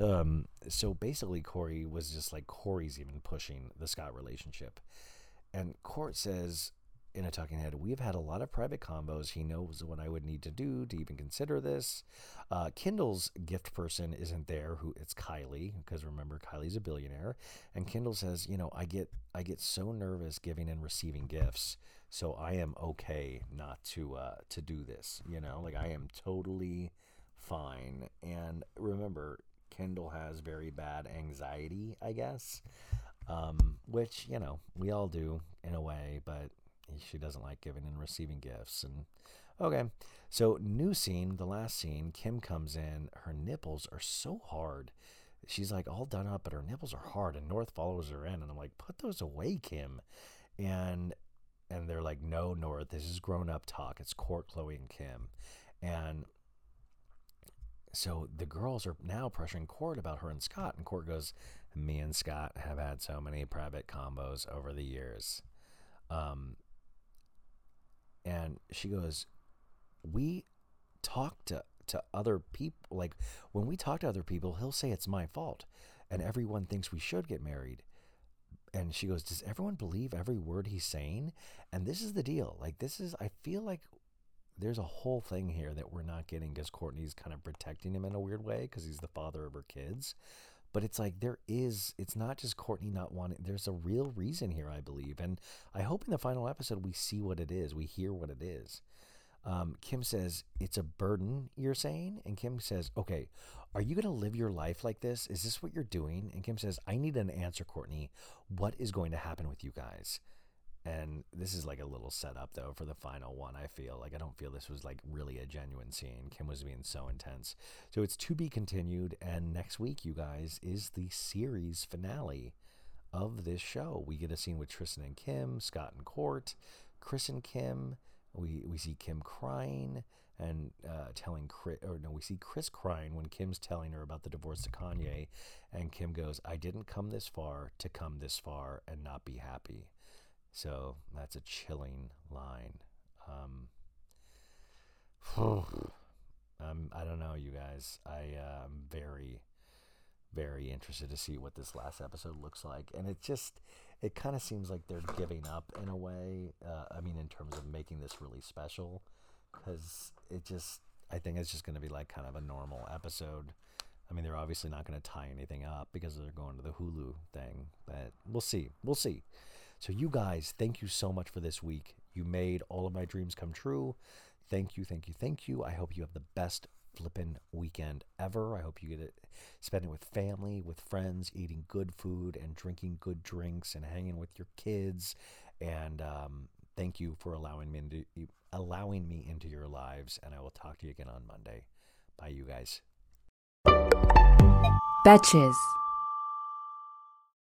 Um, so basically Corey was just like, Corey's even pushing the Scott relationship. And Court says in a talking head, we've had a lot of private combos. He knows what I would need to do to even consider this. Uh, Kendall's gift person isn't there, who it's Kylie, because remember, Kylie's a billionaire. And Kendall says, you know, I get I get so nervous giving and receiving gifts, so I am okay not to uh, to do this. You know, like I am totally fine. And remember, Kendall has very bad anxiety, I guess. Um, which, you know, we all do in a way, but she doesn't like giving and receiving gifts. And okay, so new scene, the last scene, Kim comes in. Her nipples are so hard. She's like all done up, but her nipples are hard, and North follows her in. And I'm like, put those away, Kim. And, and they're like, no, North, this is grown up talk. It's Court, Chloe, and Kim. And so the girls are now pressuring Court about her and Scott. And Court goes, me and Scott have had so many private combos over the years. Um, and she goes, we talk to, to other people. Like, when we talk to other people, he'll say it's my fault. And everyone thinks we should get married. And she goes, does everyone believe every word he's saying? And this is the deal. Like, this is, I feel like there's a whole thing here that we're not getting because Courtney's kind of protecting him in a weird way because he's the father of her kids. But it's like there is, it's not just Courtney not wanting, there's a real reason here, I believe. And I hope in the final episode we see what it is, we hear what it is. Um, Kim says, it's a burden, you're saying? And Kim says, okay, are you going to live your life like this? Is this what you're doing? And Kim says, I need an answer, Courtney. What is going to happen with you guys? And this is like a little setup, though, for the final one, I feel. Like, I don't feel this was, like, really a genuine scene. Kim was being so intense. So it's to be continued, and next week, you guys, is the series finale of this show. We get a scene with Tristan and Kim, Scott and Court, Kris and Kim. We we see Kim crying and uh, telling Kris, or no, we see Kris crying when Kim's telling her about the divorce to Kanye, and Kim goes, I didn't come this far to come this far and not be happy. So that's a chilling line. Um, um, I don't know, you guys. I uh, am very, very interested to see what this last episode looks like. And it just, it kind of seems like they're giving up in a way. Uh, I mean, in terms of making this really special. Because it just, I think it's just going to be like kind of a normal episode. I mean, they're obviously not going to tie anything up because they're going to the Hulu thing. But we'll see. We'll see. So you guys, thank you so much for this week. You made all of my dreams come true. Thank you, thank you, thank you. I hope you have the best flippin' weekend ever. I hope you get it, spend it with family, with friends, eating good food and drinking good drinks and hanging with your kids. And um, thank you for allowing me into, allowing me into your lives. And I will talk to you again on Monday. Bye, you guys. Betches.